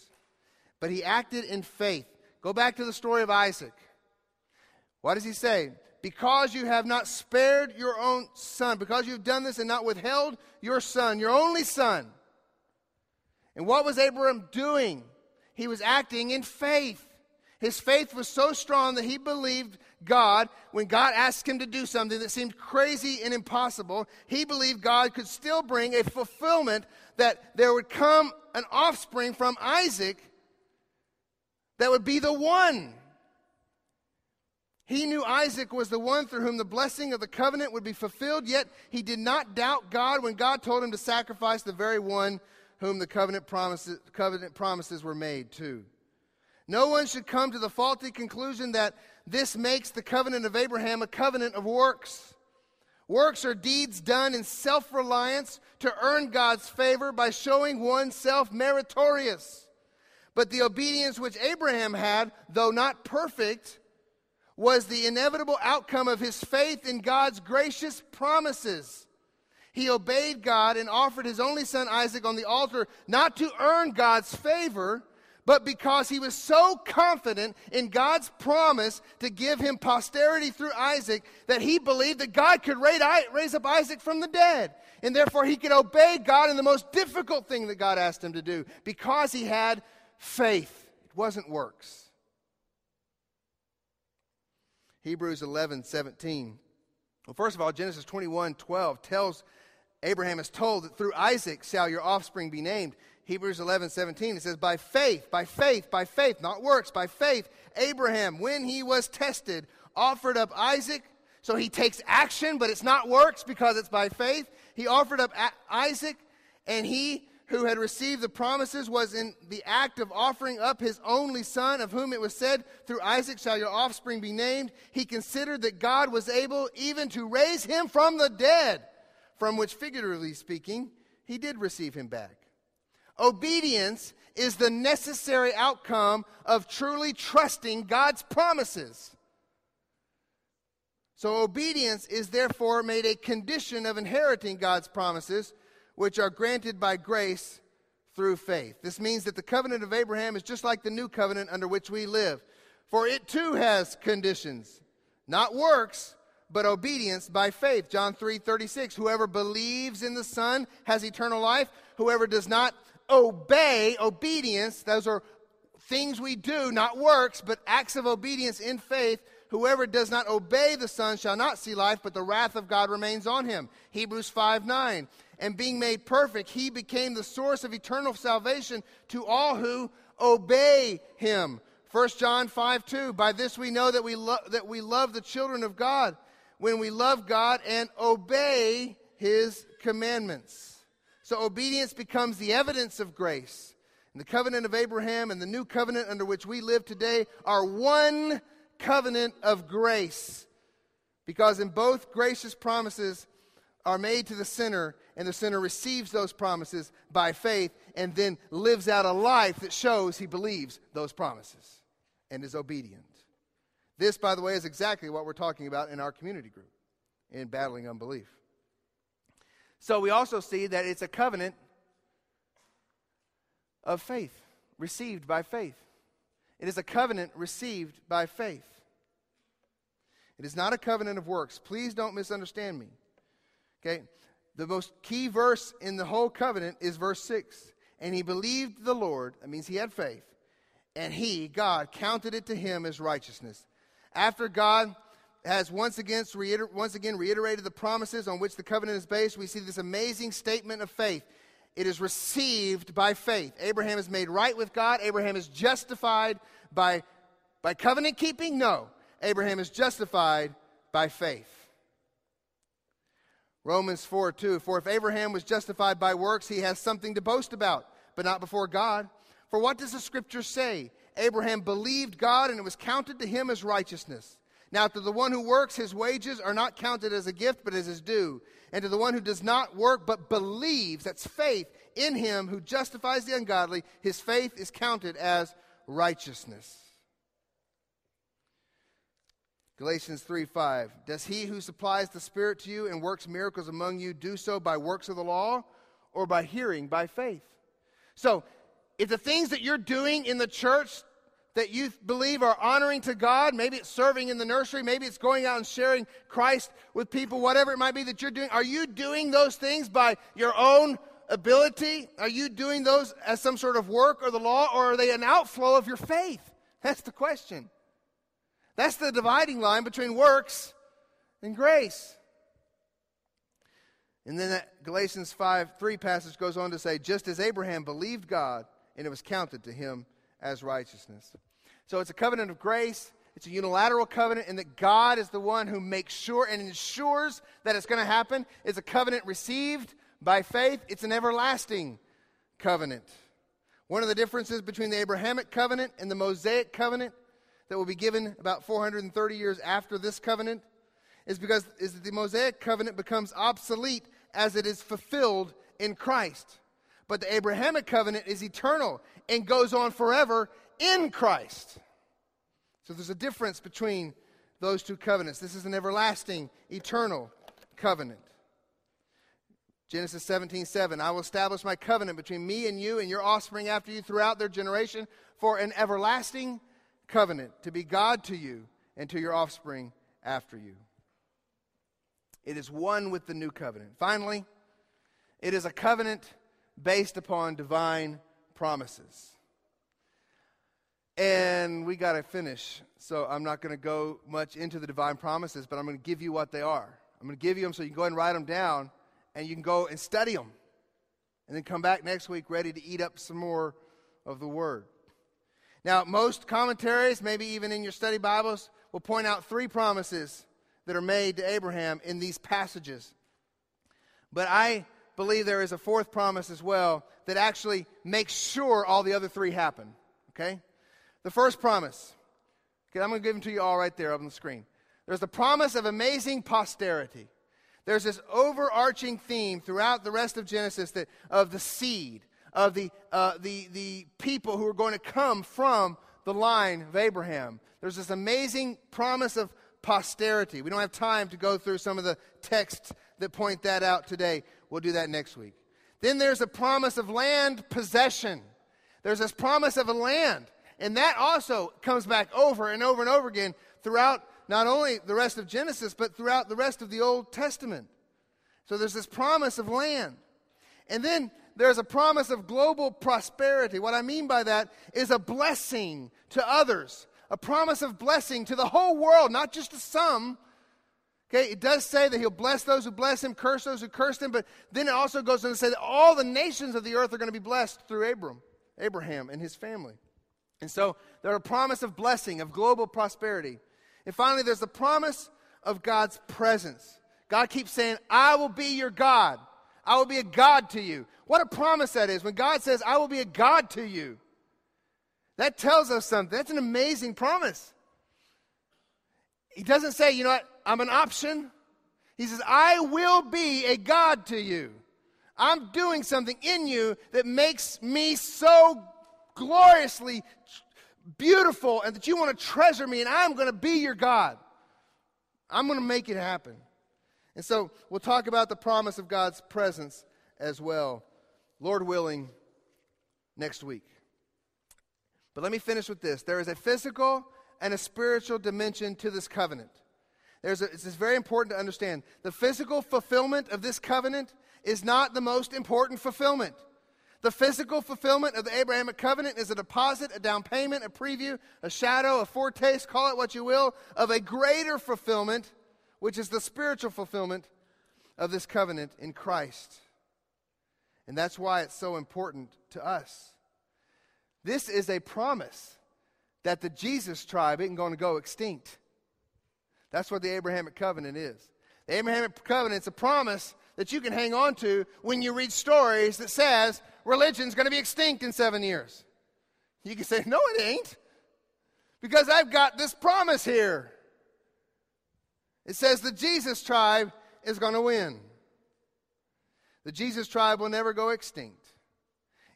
but he acted in faith. Go back to the story of Isaac. What does he say? Because you have not spared your own son, because you've done this and not withheld your son, your only son. And what was Abraham doing? He was acting in faith. His faith was so strong that he believed God. When God asked him to do something that seemed crazy and impossible, he believed God could still bring a fulfillment, that there would come an offspring from Isaac that would be the one. He knew Isaac was the one through whom the blessing of the covenant would be fulfilled, yet he did not doubt God when God told him to sacrifice the very one whom the covenant promises, covenant promises were made to. No one should come to the faulty conclusion that this makes the covenant of Abraham a covenant of works. Works are deeds done in self-reliance to earn God's favor by showing oneself meritorious. But the obedience which Abraham had, though not perfect, was the inevitable outcome of his faith in God's gracious promises. He obeyed God and offered his only son Isaac on the altar, not to earn God's favor, but because he was so confident in God's promise to give him posterity through Isaac that he believed that God could raise up Isaac from the dead. And therefore he could obey God in the most difficult thing that God asked him to do, because he had faith. It wasn't works. Hebrews eleven seventeen. Well, first of all, Genesis twenty-one twelve tells, Abraham is told that through Isaac shall your offspring be named. Hebrews eleven seventeen, it says, by faith, by faith, by faith, not works, by faith, Abraham, when he was tested, offered up Isaac. So he takes action, but it's not works because it's by faith. He offered up Isaac, and he who had received the promises was in the act of offering up his only son, of whom it was said, through Isaac shall your offspring be named. He considered that God was able even to raise him from the dead, from which, figuratively speaking, he did receive him back. Obedience is the necessary outcome of truly trusting God's promises. So obedience is therefore made a condition of inheriting God's promises, which are granted by grace through faith. This means that the covenant of Abraham is just like the new covenant under which we live, for it too has conditions, not works, but obedience by faith. John three thirty-six, whoever believes in the Son has eternal life, whoever does not obey, obedience, those are things we do, not works, but acts of obedience in faith. Whoever does not obey the Son shall not see life, but the wrath of God remains on him. Hebrews five nine. And being made perfect, he became the source of eternal salvation to all who obey him. First John five two. By this we know that we lo- that we love the children of God, when we love God and obey his commandments. So obedience becomes the evidence of grace. And the covenant of Abraham and the new covenant under which we live today are one covenant of grace, because in both gracious promises are made to the sinner, and the sinner receives those promises by faith and then lives out a life that shows he believes those promises and is obedient. This, by the way, is exactly what we're talking about in our community group in battling unbelief. So we also see that it's a covenant of faith, received by faith. It is a covenant received by faith. It is not a covenant of works. Please don't misunderstand me. Okay? The most key verse in the whole covenant is verse six. And he believed the Lord, that means he had faith, and he, God, counted it to him as righteousness. After God has once again, reiter- once again reiterated the promises on which the covenant is based, we see this amazing statement of faith. It is received by faith. Abraham is made right with God. Abraham is justified by, by covenant keeping? No. Abraham is justified by faith. Romans four two, for if Abraham was justified by works, he has something to boast about, but not before God. For what does the Scripture say? Abraham believed God, and it was counted to him as righteousness. Now to the one who works, his wages are not counted as a gift, but as his due. And to the one who does not work, but believes, that's faith, in him who justifies the ungodly, his faith is counted as righteousness. Galatians three five, does he who supplies the Spirit to you and works miracles among you do so by works of the law or by hearing by faith? So, if the things that you're doing in the church that you believe are honoring to God, maybe it's serving in the nursery, maybe it's going out and sharing Christ with people, whatever it might be that you're doing, are you doing those things by your own ability? Are you doing those as some sort of work or the law, or are they an outflow of your faith? That's the question. That's the dividing line between works and grace. And then that Galatians five three passage goes on to say, just as Abraham believed God, and it was counted to him as righteousness. So it's a covenant of grace. It's a unilateral covenant in that God is the one who makes sure and ensures that it's going to happen. It's a covenant received by faith. It's an everlasting covenant. One of the differences between the Abrahamic covenant and the Mosaic covenant that will be given about four hundred thirty years after this covenant is because is that the Mosaic covenant becomes obsolete as it is fulfilled in Christ. But the Abrahamic covenant is eternal and goes on forever in Christ. So there's a difference between those two covenants. This is an everlasting, eternal covenant. Genesis seventeen seven, I will establish my covenant between me and you and your offspring after you throughout their generation for an everlasting covenant to be God to you and to your offspring after you. It is one with the new covenant. Finally, it is a covenant based upon divine promises. And we got to finish, so I'm not going to go much into the divine promises, but I'm going to give you what they are. I'm going to give you them so you can go ahead and write them down, and you can go and study them, and then come back next week ready to eat up some more of the Word. Now, most commentaries, maybe even in your study Bibles, will point out three promises that are made to Abraham in these passages. But I believe there is a fourth promise as well that actually makes sure all the other three happen, okay? The first promise, okay, I'm going to give them to you all right there up on the screen. There's the promise of amazing posterity. There's this overarching theme throughout the rest of Genesis that of the seed, of the, uh, the, the people who are going to come from the line of Abraham. There's this amazing promise of posterity. We don't have time to go through some of the texts that point that out today. We'll do that next week. Then there's a promise of land possession. There's this promise of a land. And that also comes back over and over and over again throughout not only the rest of Genesis, but throughout the rest of the Old Testament. So there's this promise of land. And then there's a promise of global prosperity. What I mean by that is a blessing to others. A promise of blessing to the whole world, not just to some. Okay, it does say that he'll bless those who bless him, curse those who curse him, but then it also goes on to say that all the nations of the earth are going to be blessed through Abram, Abraham and his family. And so there's a promise of blessing, of global prosperity. And finally, there's the promise of God's presence. God keeps saying, I will be your God. I will be a God to you. What a promise that is. When God says, I will be a God to you, that tells us something. That's an amazing promise. He doesn't say, you know what? I'm an option. He says, I will be a God to you. I'm doing something in you that makes me so gloriously beautiful and that you want to treasure me, and I'm going to be your God. I'm going to make it happen. And so we'll talk about the promise of God's presence as well, Lord willing, next week. But let me finish with this. There is a physical and a spiritual dimension to this covenant. There's a, it's very important to understand. The physical fulfillment of this covenant is not the most important fulfillment. The physical fulfillment of the Abrahamic covenant is a deposit, a down payment, a preview, a shadow, a foretaste, call it what you will, of a greater fulfillment, which is the spiritual fulfillment of this covenant in Christ. And that's why it's so important to us. This is a promise that the Jesus tribe isn't going to go extinct. That's what the Abrahamic covenant is. The Abrahamic covenant is a promise that you can hang on to when you read stories that says religion's going to be extinct in seven years. You can say, no, it ain't, because I've got this promise here. It says the Jesus tribe is going to win. The Jesus tribe will never go extinct.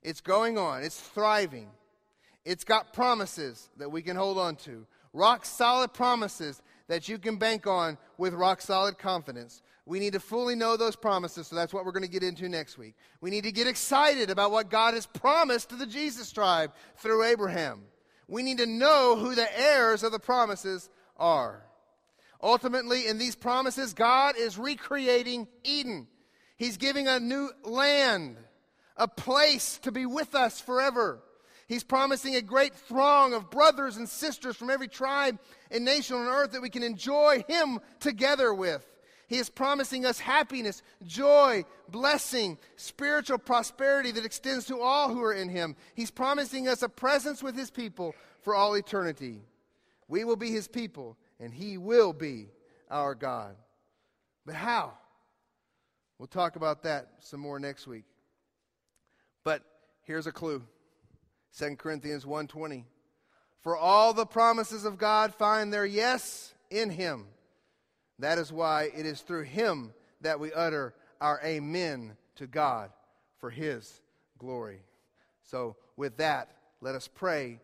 It's going on. It's thriving. It's got promises that we can hold on to. Rock-solid promises that you can bank on with rock-solid confidence. We need to fully know those promises, so that's what we're going to get into next week. We need to get excited about what God has promised to the Jesus tribe through Abraham. We need to know who the heirs of the promises are. Ultimately, in these promises, God is recreating Eden. He's giving a new land, a place to be with us forever. He's promising a great throng of brothers and sisters from every tribe and nation on earth that we can enjoy Him together with. He is promising us happiness, joy, blessing, spiritual prosperity that extends to all who are in Him. He's promising us a presence with His people for all eternity. We will be His people, and He will be our God. But how? We'll talk about that some more next week. But here's a clue. Second Corinthians one twenty. For all the promises of God find their yes in Him. That is why it is through Him that we utter our amen to God for His glory. So with that, let us pray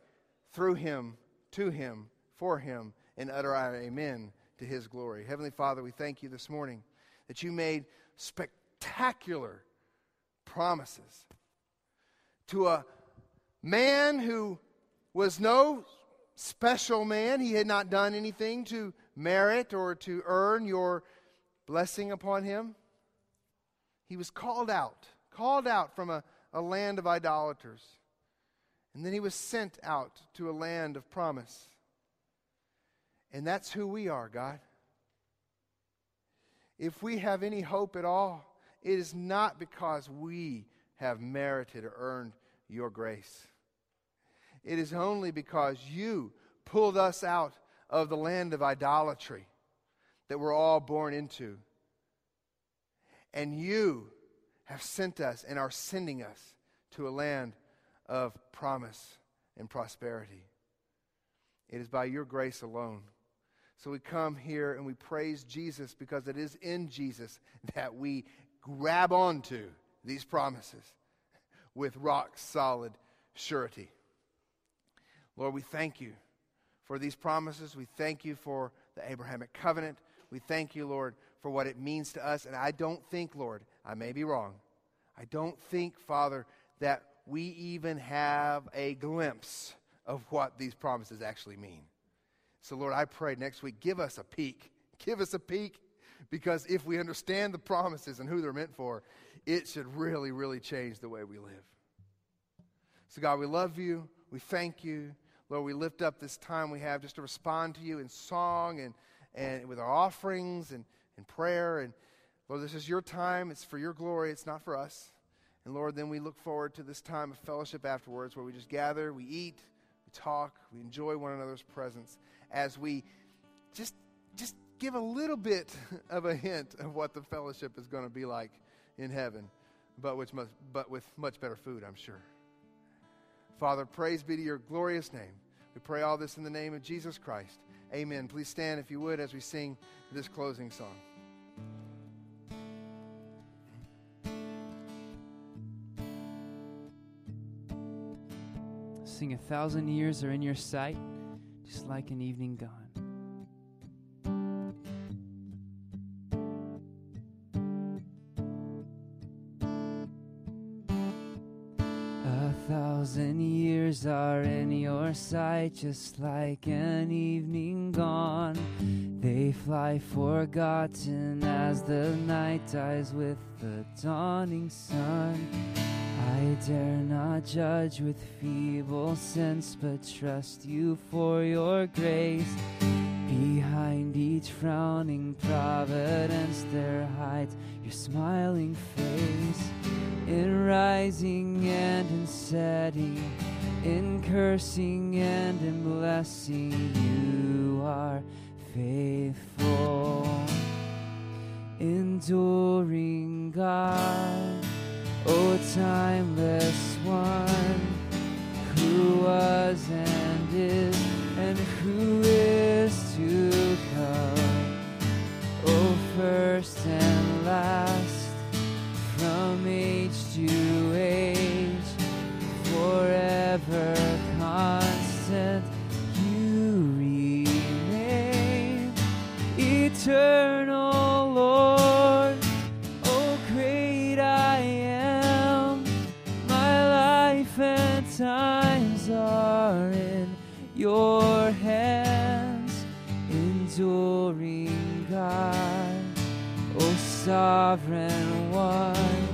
through Him, to Him, for Him, and utter our amen to His glory. Heavenly Father, we thank You this morning that You made spectacular promises to a man who was no special man. He had not done anything to merit or to earn Your blessing upon him. He was called out, called out from a, a land of idolaters. And then He was sent out to a land of promise. And that's who we are, God. If we have any hope at all, it is not because we have merited or earned Your grace. It is only because You pulled us out of the land of idolatry that we're all born into. And You have sent us and are sending us to a land of promise and prosperity. It is by Your grace alone. So we come here and we praise Jesus, because it is in Jesus that we grab onto these promises with rock-solid surety. Lord, we thank You for these promises. We thank You for the Abrahamic covenant. We thank You, Lord, for what it means to us. And I don't think, Lord, I may be wrong, I don't think, Father, that we even have a glimpse of what these promises actually mean. So, Lord, I pray next week, give us a peek. Give us a peek, because if we understand the promises and who they're meant for, it should really, really change the way we live. So, God, we love You. We thank You. Lord, we lift up this time we have just to respond to You in song and, and with our offerings and, and prayer. And, Lord, this is Your time. It's for Your glory. It's not for us. And, Lord, then we look forward to this time of fellowship afterwards, where we just gather, we eat, we talk, we enjoy one another's presence as we just, just give a little bit of a hint of what the fellowship is going to be like in heaven, but, which must, but with much better food, I'm sure. Father, praise be to Your glorious name. We pray all this in the name of Jesus Christ. Amen. Please stand, if you would, as we sing this closing song. Sing a thousand years are in Your sight, just like an evening gone. Thousand years are in Your sight, just like an evening gone. They fly forgotten as the night dies with the dawning sun. I dare not judge with feeble sense, but trust You for Your grace. Behind each frowning providence there hides your smiling face. In rising and in setting, in cursing and in blessing, you are faithful. Enduring God, O timeless one, who was and is and who is to come. O first and last, from age to age, forever constant, you remain eternal, Lord. O great I am, my life and times are in your hands. Enduring God, O sovereign one,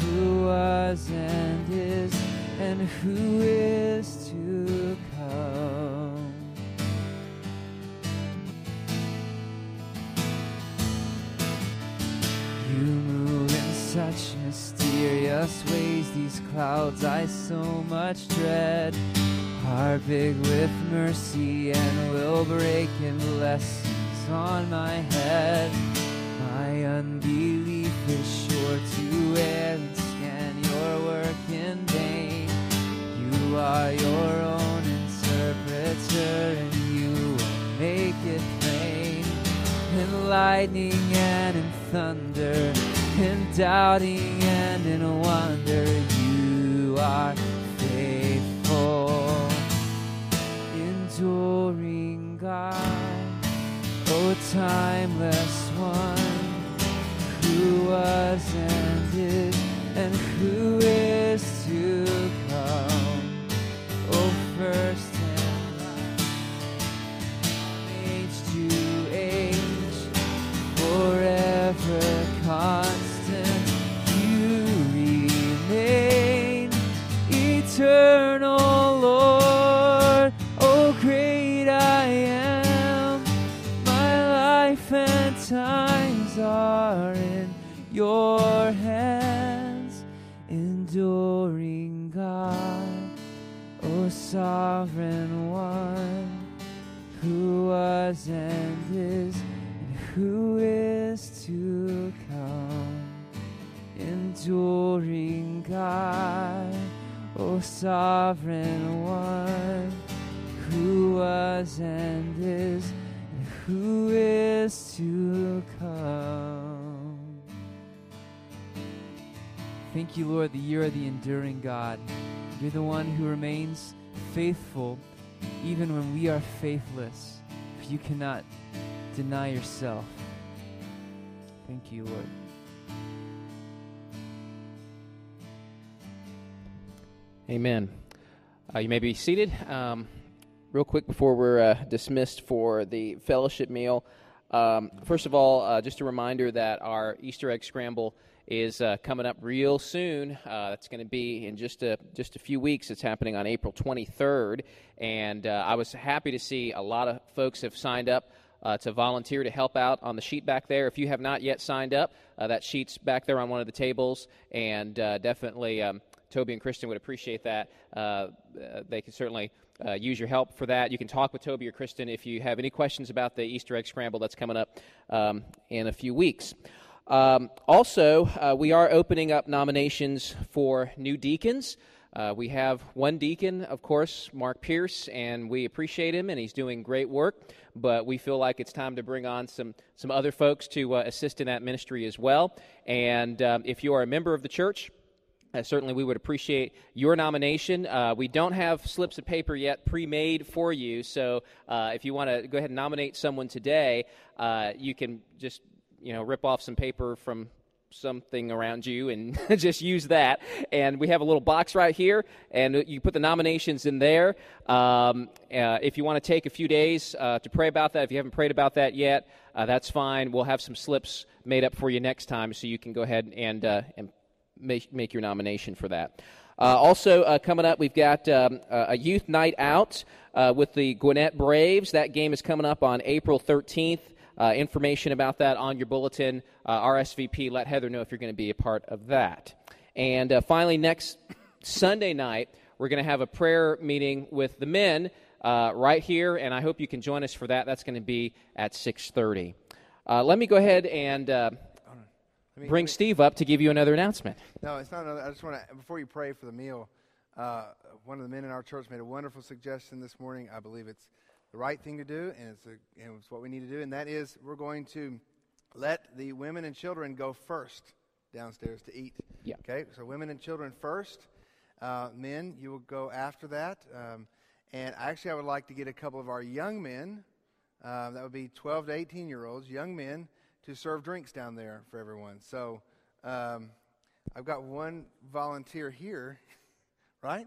who was and is and who is to come. You move in such mysterious ways, these clouds I so much dread are big with mercy and will break in blessings on my head. My unbelief is sure to err and scan your work in vain. You are your own interpreter and you will make it plain. In lightning and in thunder, in doubting and in wonder, you are faithful. Enduring God, O timeless one, who was and is and who is to come. Oh, first and last, age to age, forever constant, you remain eternal, Lord. Oh, great I am, my life and times are in your hands. Enduring God, O sovereign one, who was and is and who is to come. Enduring God, O sovereign one, who was and is and who is to come. Thank you, Lord, that you are the enduring God. You're the one who remains faithful even when we are faithless. For you cannot deny yourself. Thank you, Lord. Amen. Uh, you may be seated. Um, real quick before we're uh, dismissed for the fellowship meal, um, first of all, uh, just a reminder that our Easter egg scramble is uh, coming up real soon. Uh, it's going to be in just a just a few weeks. It's happening on April twenty-third, and uh, I was happy to see a lot of folks have signed up uh, to volunteer to help out on the sheet back there. If you have not yet signed up, uh, that sheet's back there on one of the tables, and uh, definitely um, Toby and Kristen would appreciate that. Uh, they can certainly uh, use your help for that. You can talk with Toby or Kristen if you have any questions about the Easter egg scramble that's coming up um, in a few weeks. Um, also, uh, we are opening up nominations for new deacons. Uh, we have one deacon, of course, Mark Pierce, and we appreciate him, and he's doing great work, but we feel like it's time to bring on some, some other folks to uh, assist in that ministry as well. And um, if you are a member of the church, Uh, certainly we would appreciate your nomination. Uh, we don't have slips of paper yet pre-made for you, so uh, if you want to go ahead and nominate someone today, uh, you can just you know, rip off some paper from something around you and just use that. And we have a little box right here, and you put the nominations in there. Um, uh, if you want to take a few days uh, to pray about that, if you haven't prayed about that yet, uh, that's fine. We'll have some slips made up for you next time, so you can go ahead and uh, and make, make your nomination for that. Uh, also uh, coming up, we've got um, a youth night out uh, with the Gwinnett Braves. That game is coming up on April thirteenth. Uh, information about that on your bulletin. Uh, R S V P, let Heather know if you're going to be a part of that. And uh, finally, next Sunday night, we're going to have a prayer meeting with the men uh, right here, and I hope you can join us for that. That's going to be at six thirty. Uh, let me go ahead and uh, let me, bring let me, Steve up to give you another announcement. No, it's not another. I just want to, before you pray for the meal, uh, one of the men in our church made a wonderful suggestion this morning. I believe it's the right thing to do, and it's, a, and it's what we need to do, and that is we're going to let the women and children go first downstairs to eat. Yeah. Okay, so women and children first. Uh, men, you will go after that. Um, and actually, I would like to get a couple of our young men, uh, that would be twelve to eighteen-year-olds, young men, to serve drinks down there for everyone. So um, I've got one volunteer here, right?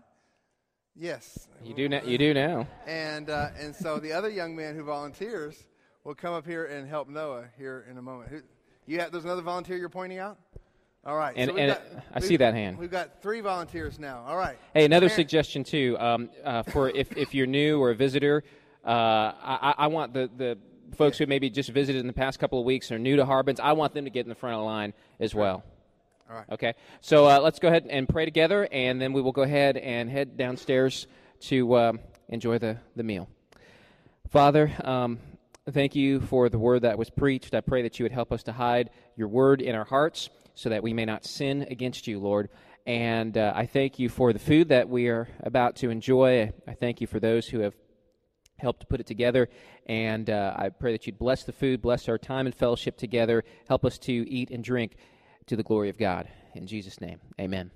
Yes. You do now. You do now. And uh, and so the other young man who volunteers will come up here and help Noah here in a moment. Who, you have, there's another volunteer you're pointing out? All right. And, so and got, I see that hand. We've got three volunteers now. All right. Hey, another Aaron. suggestion, too, um, uh, for if, if you're new or a visitor, uh, I, I want the, the folks yeah. who maybe just visited in the past couple of weeks and are new to Harbin's, I want them to get in the front of the line as All right. well. All right. Okay. So uh, let's go ahead and pray together, and then we will go ahead and head downstairs to um, enjoy the, the meal. Father, um, thank you for the word that was preached. I pray that you would help us to hide your word in our hearts, so that we may not sin against you, Lord. And uh, I thank you for the food that we are about to enjoy. I thank you for those who have helped put it together. And uh, I pray that you'd bless the food, bless our time and fellowship together. Help us to eat and drink to the glory of God. In Jesus' name, amen.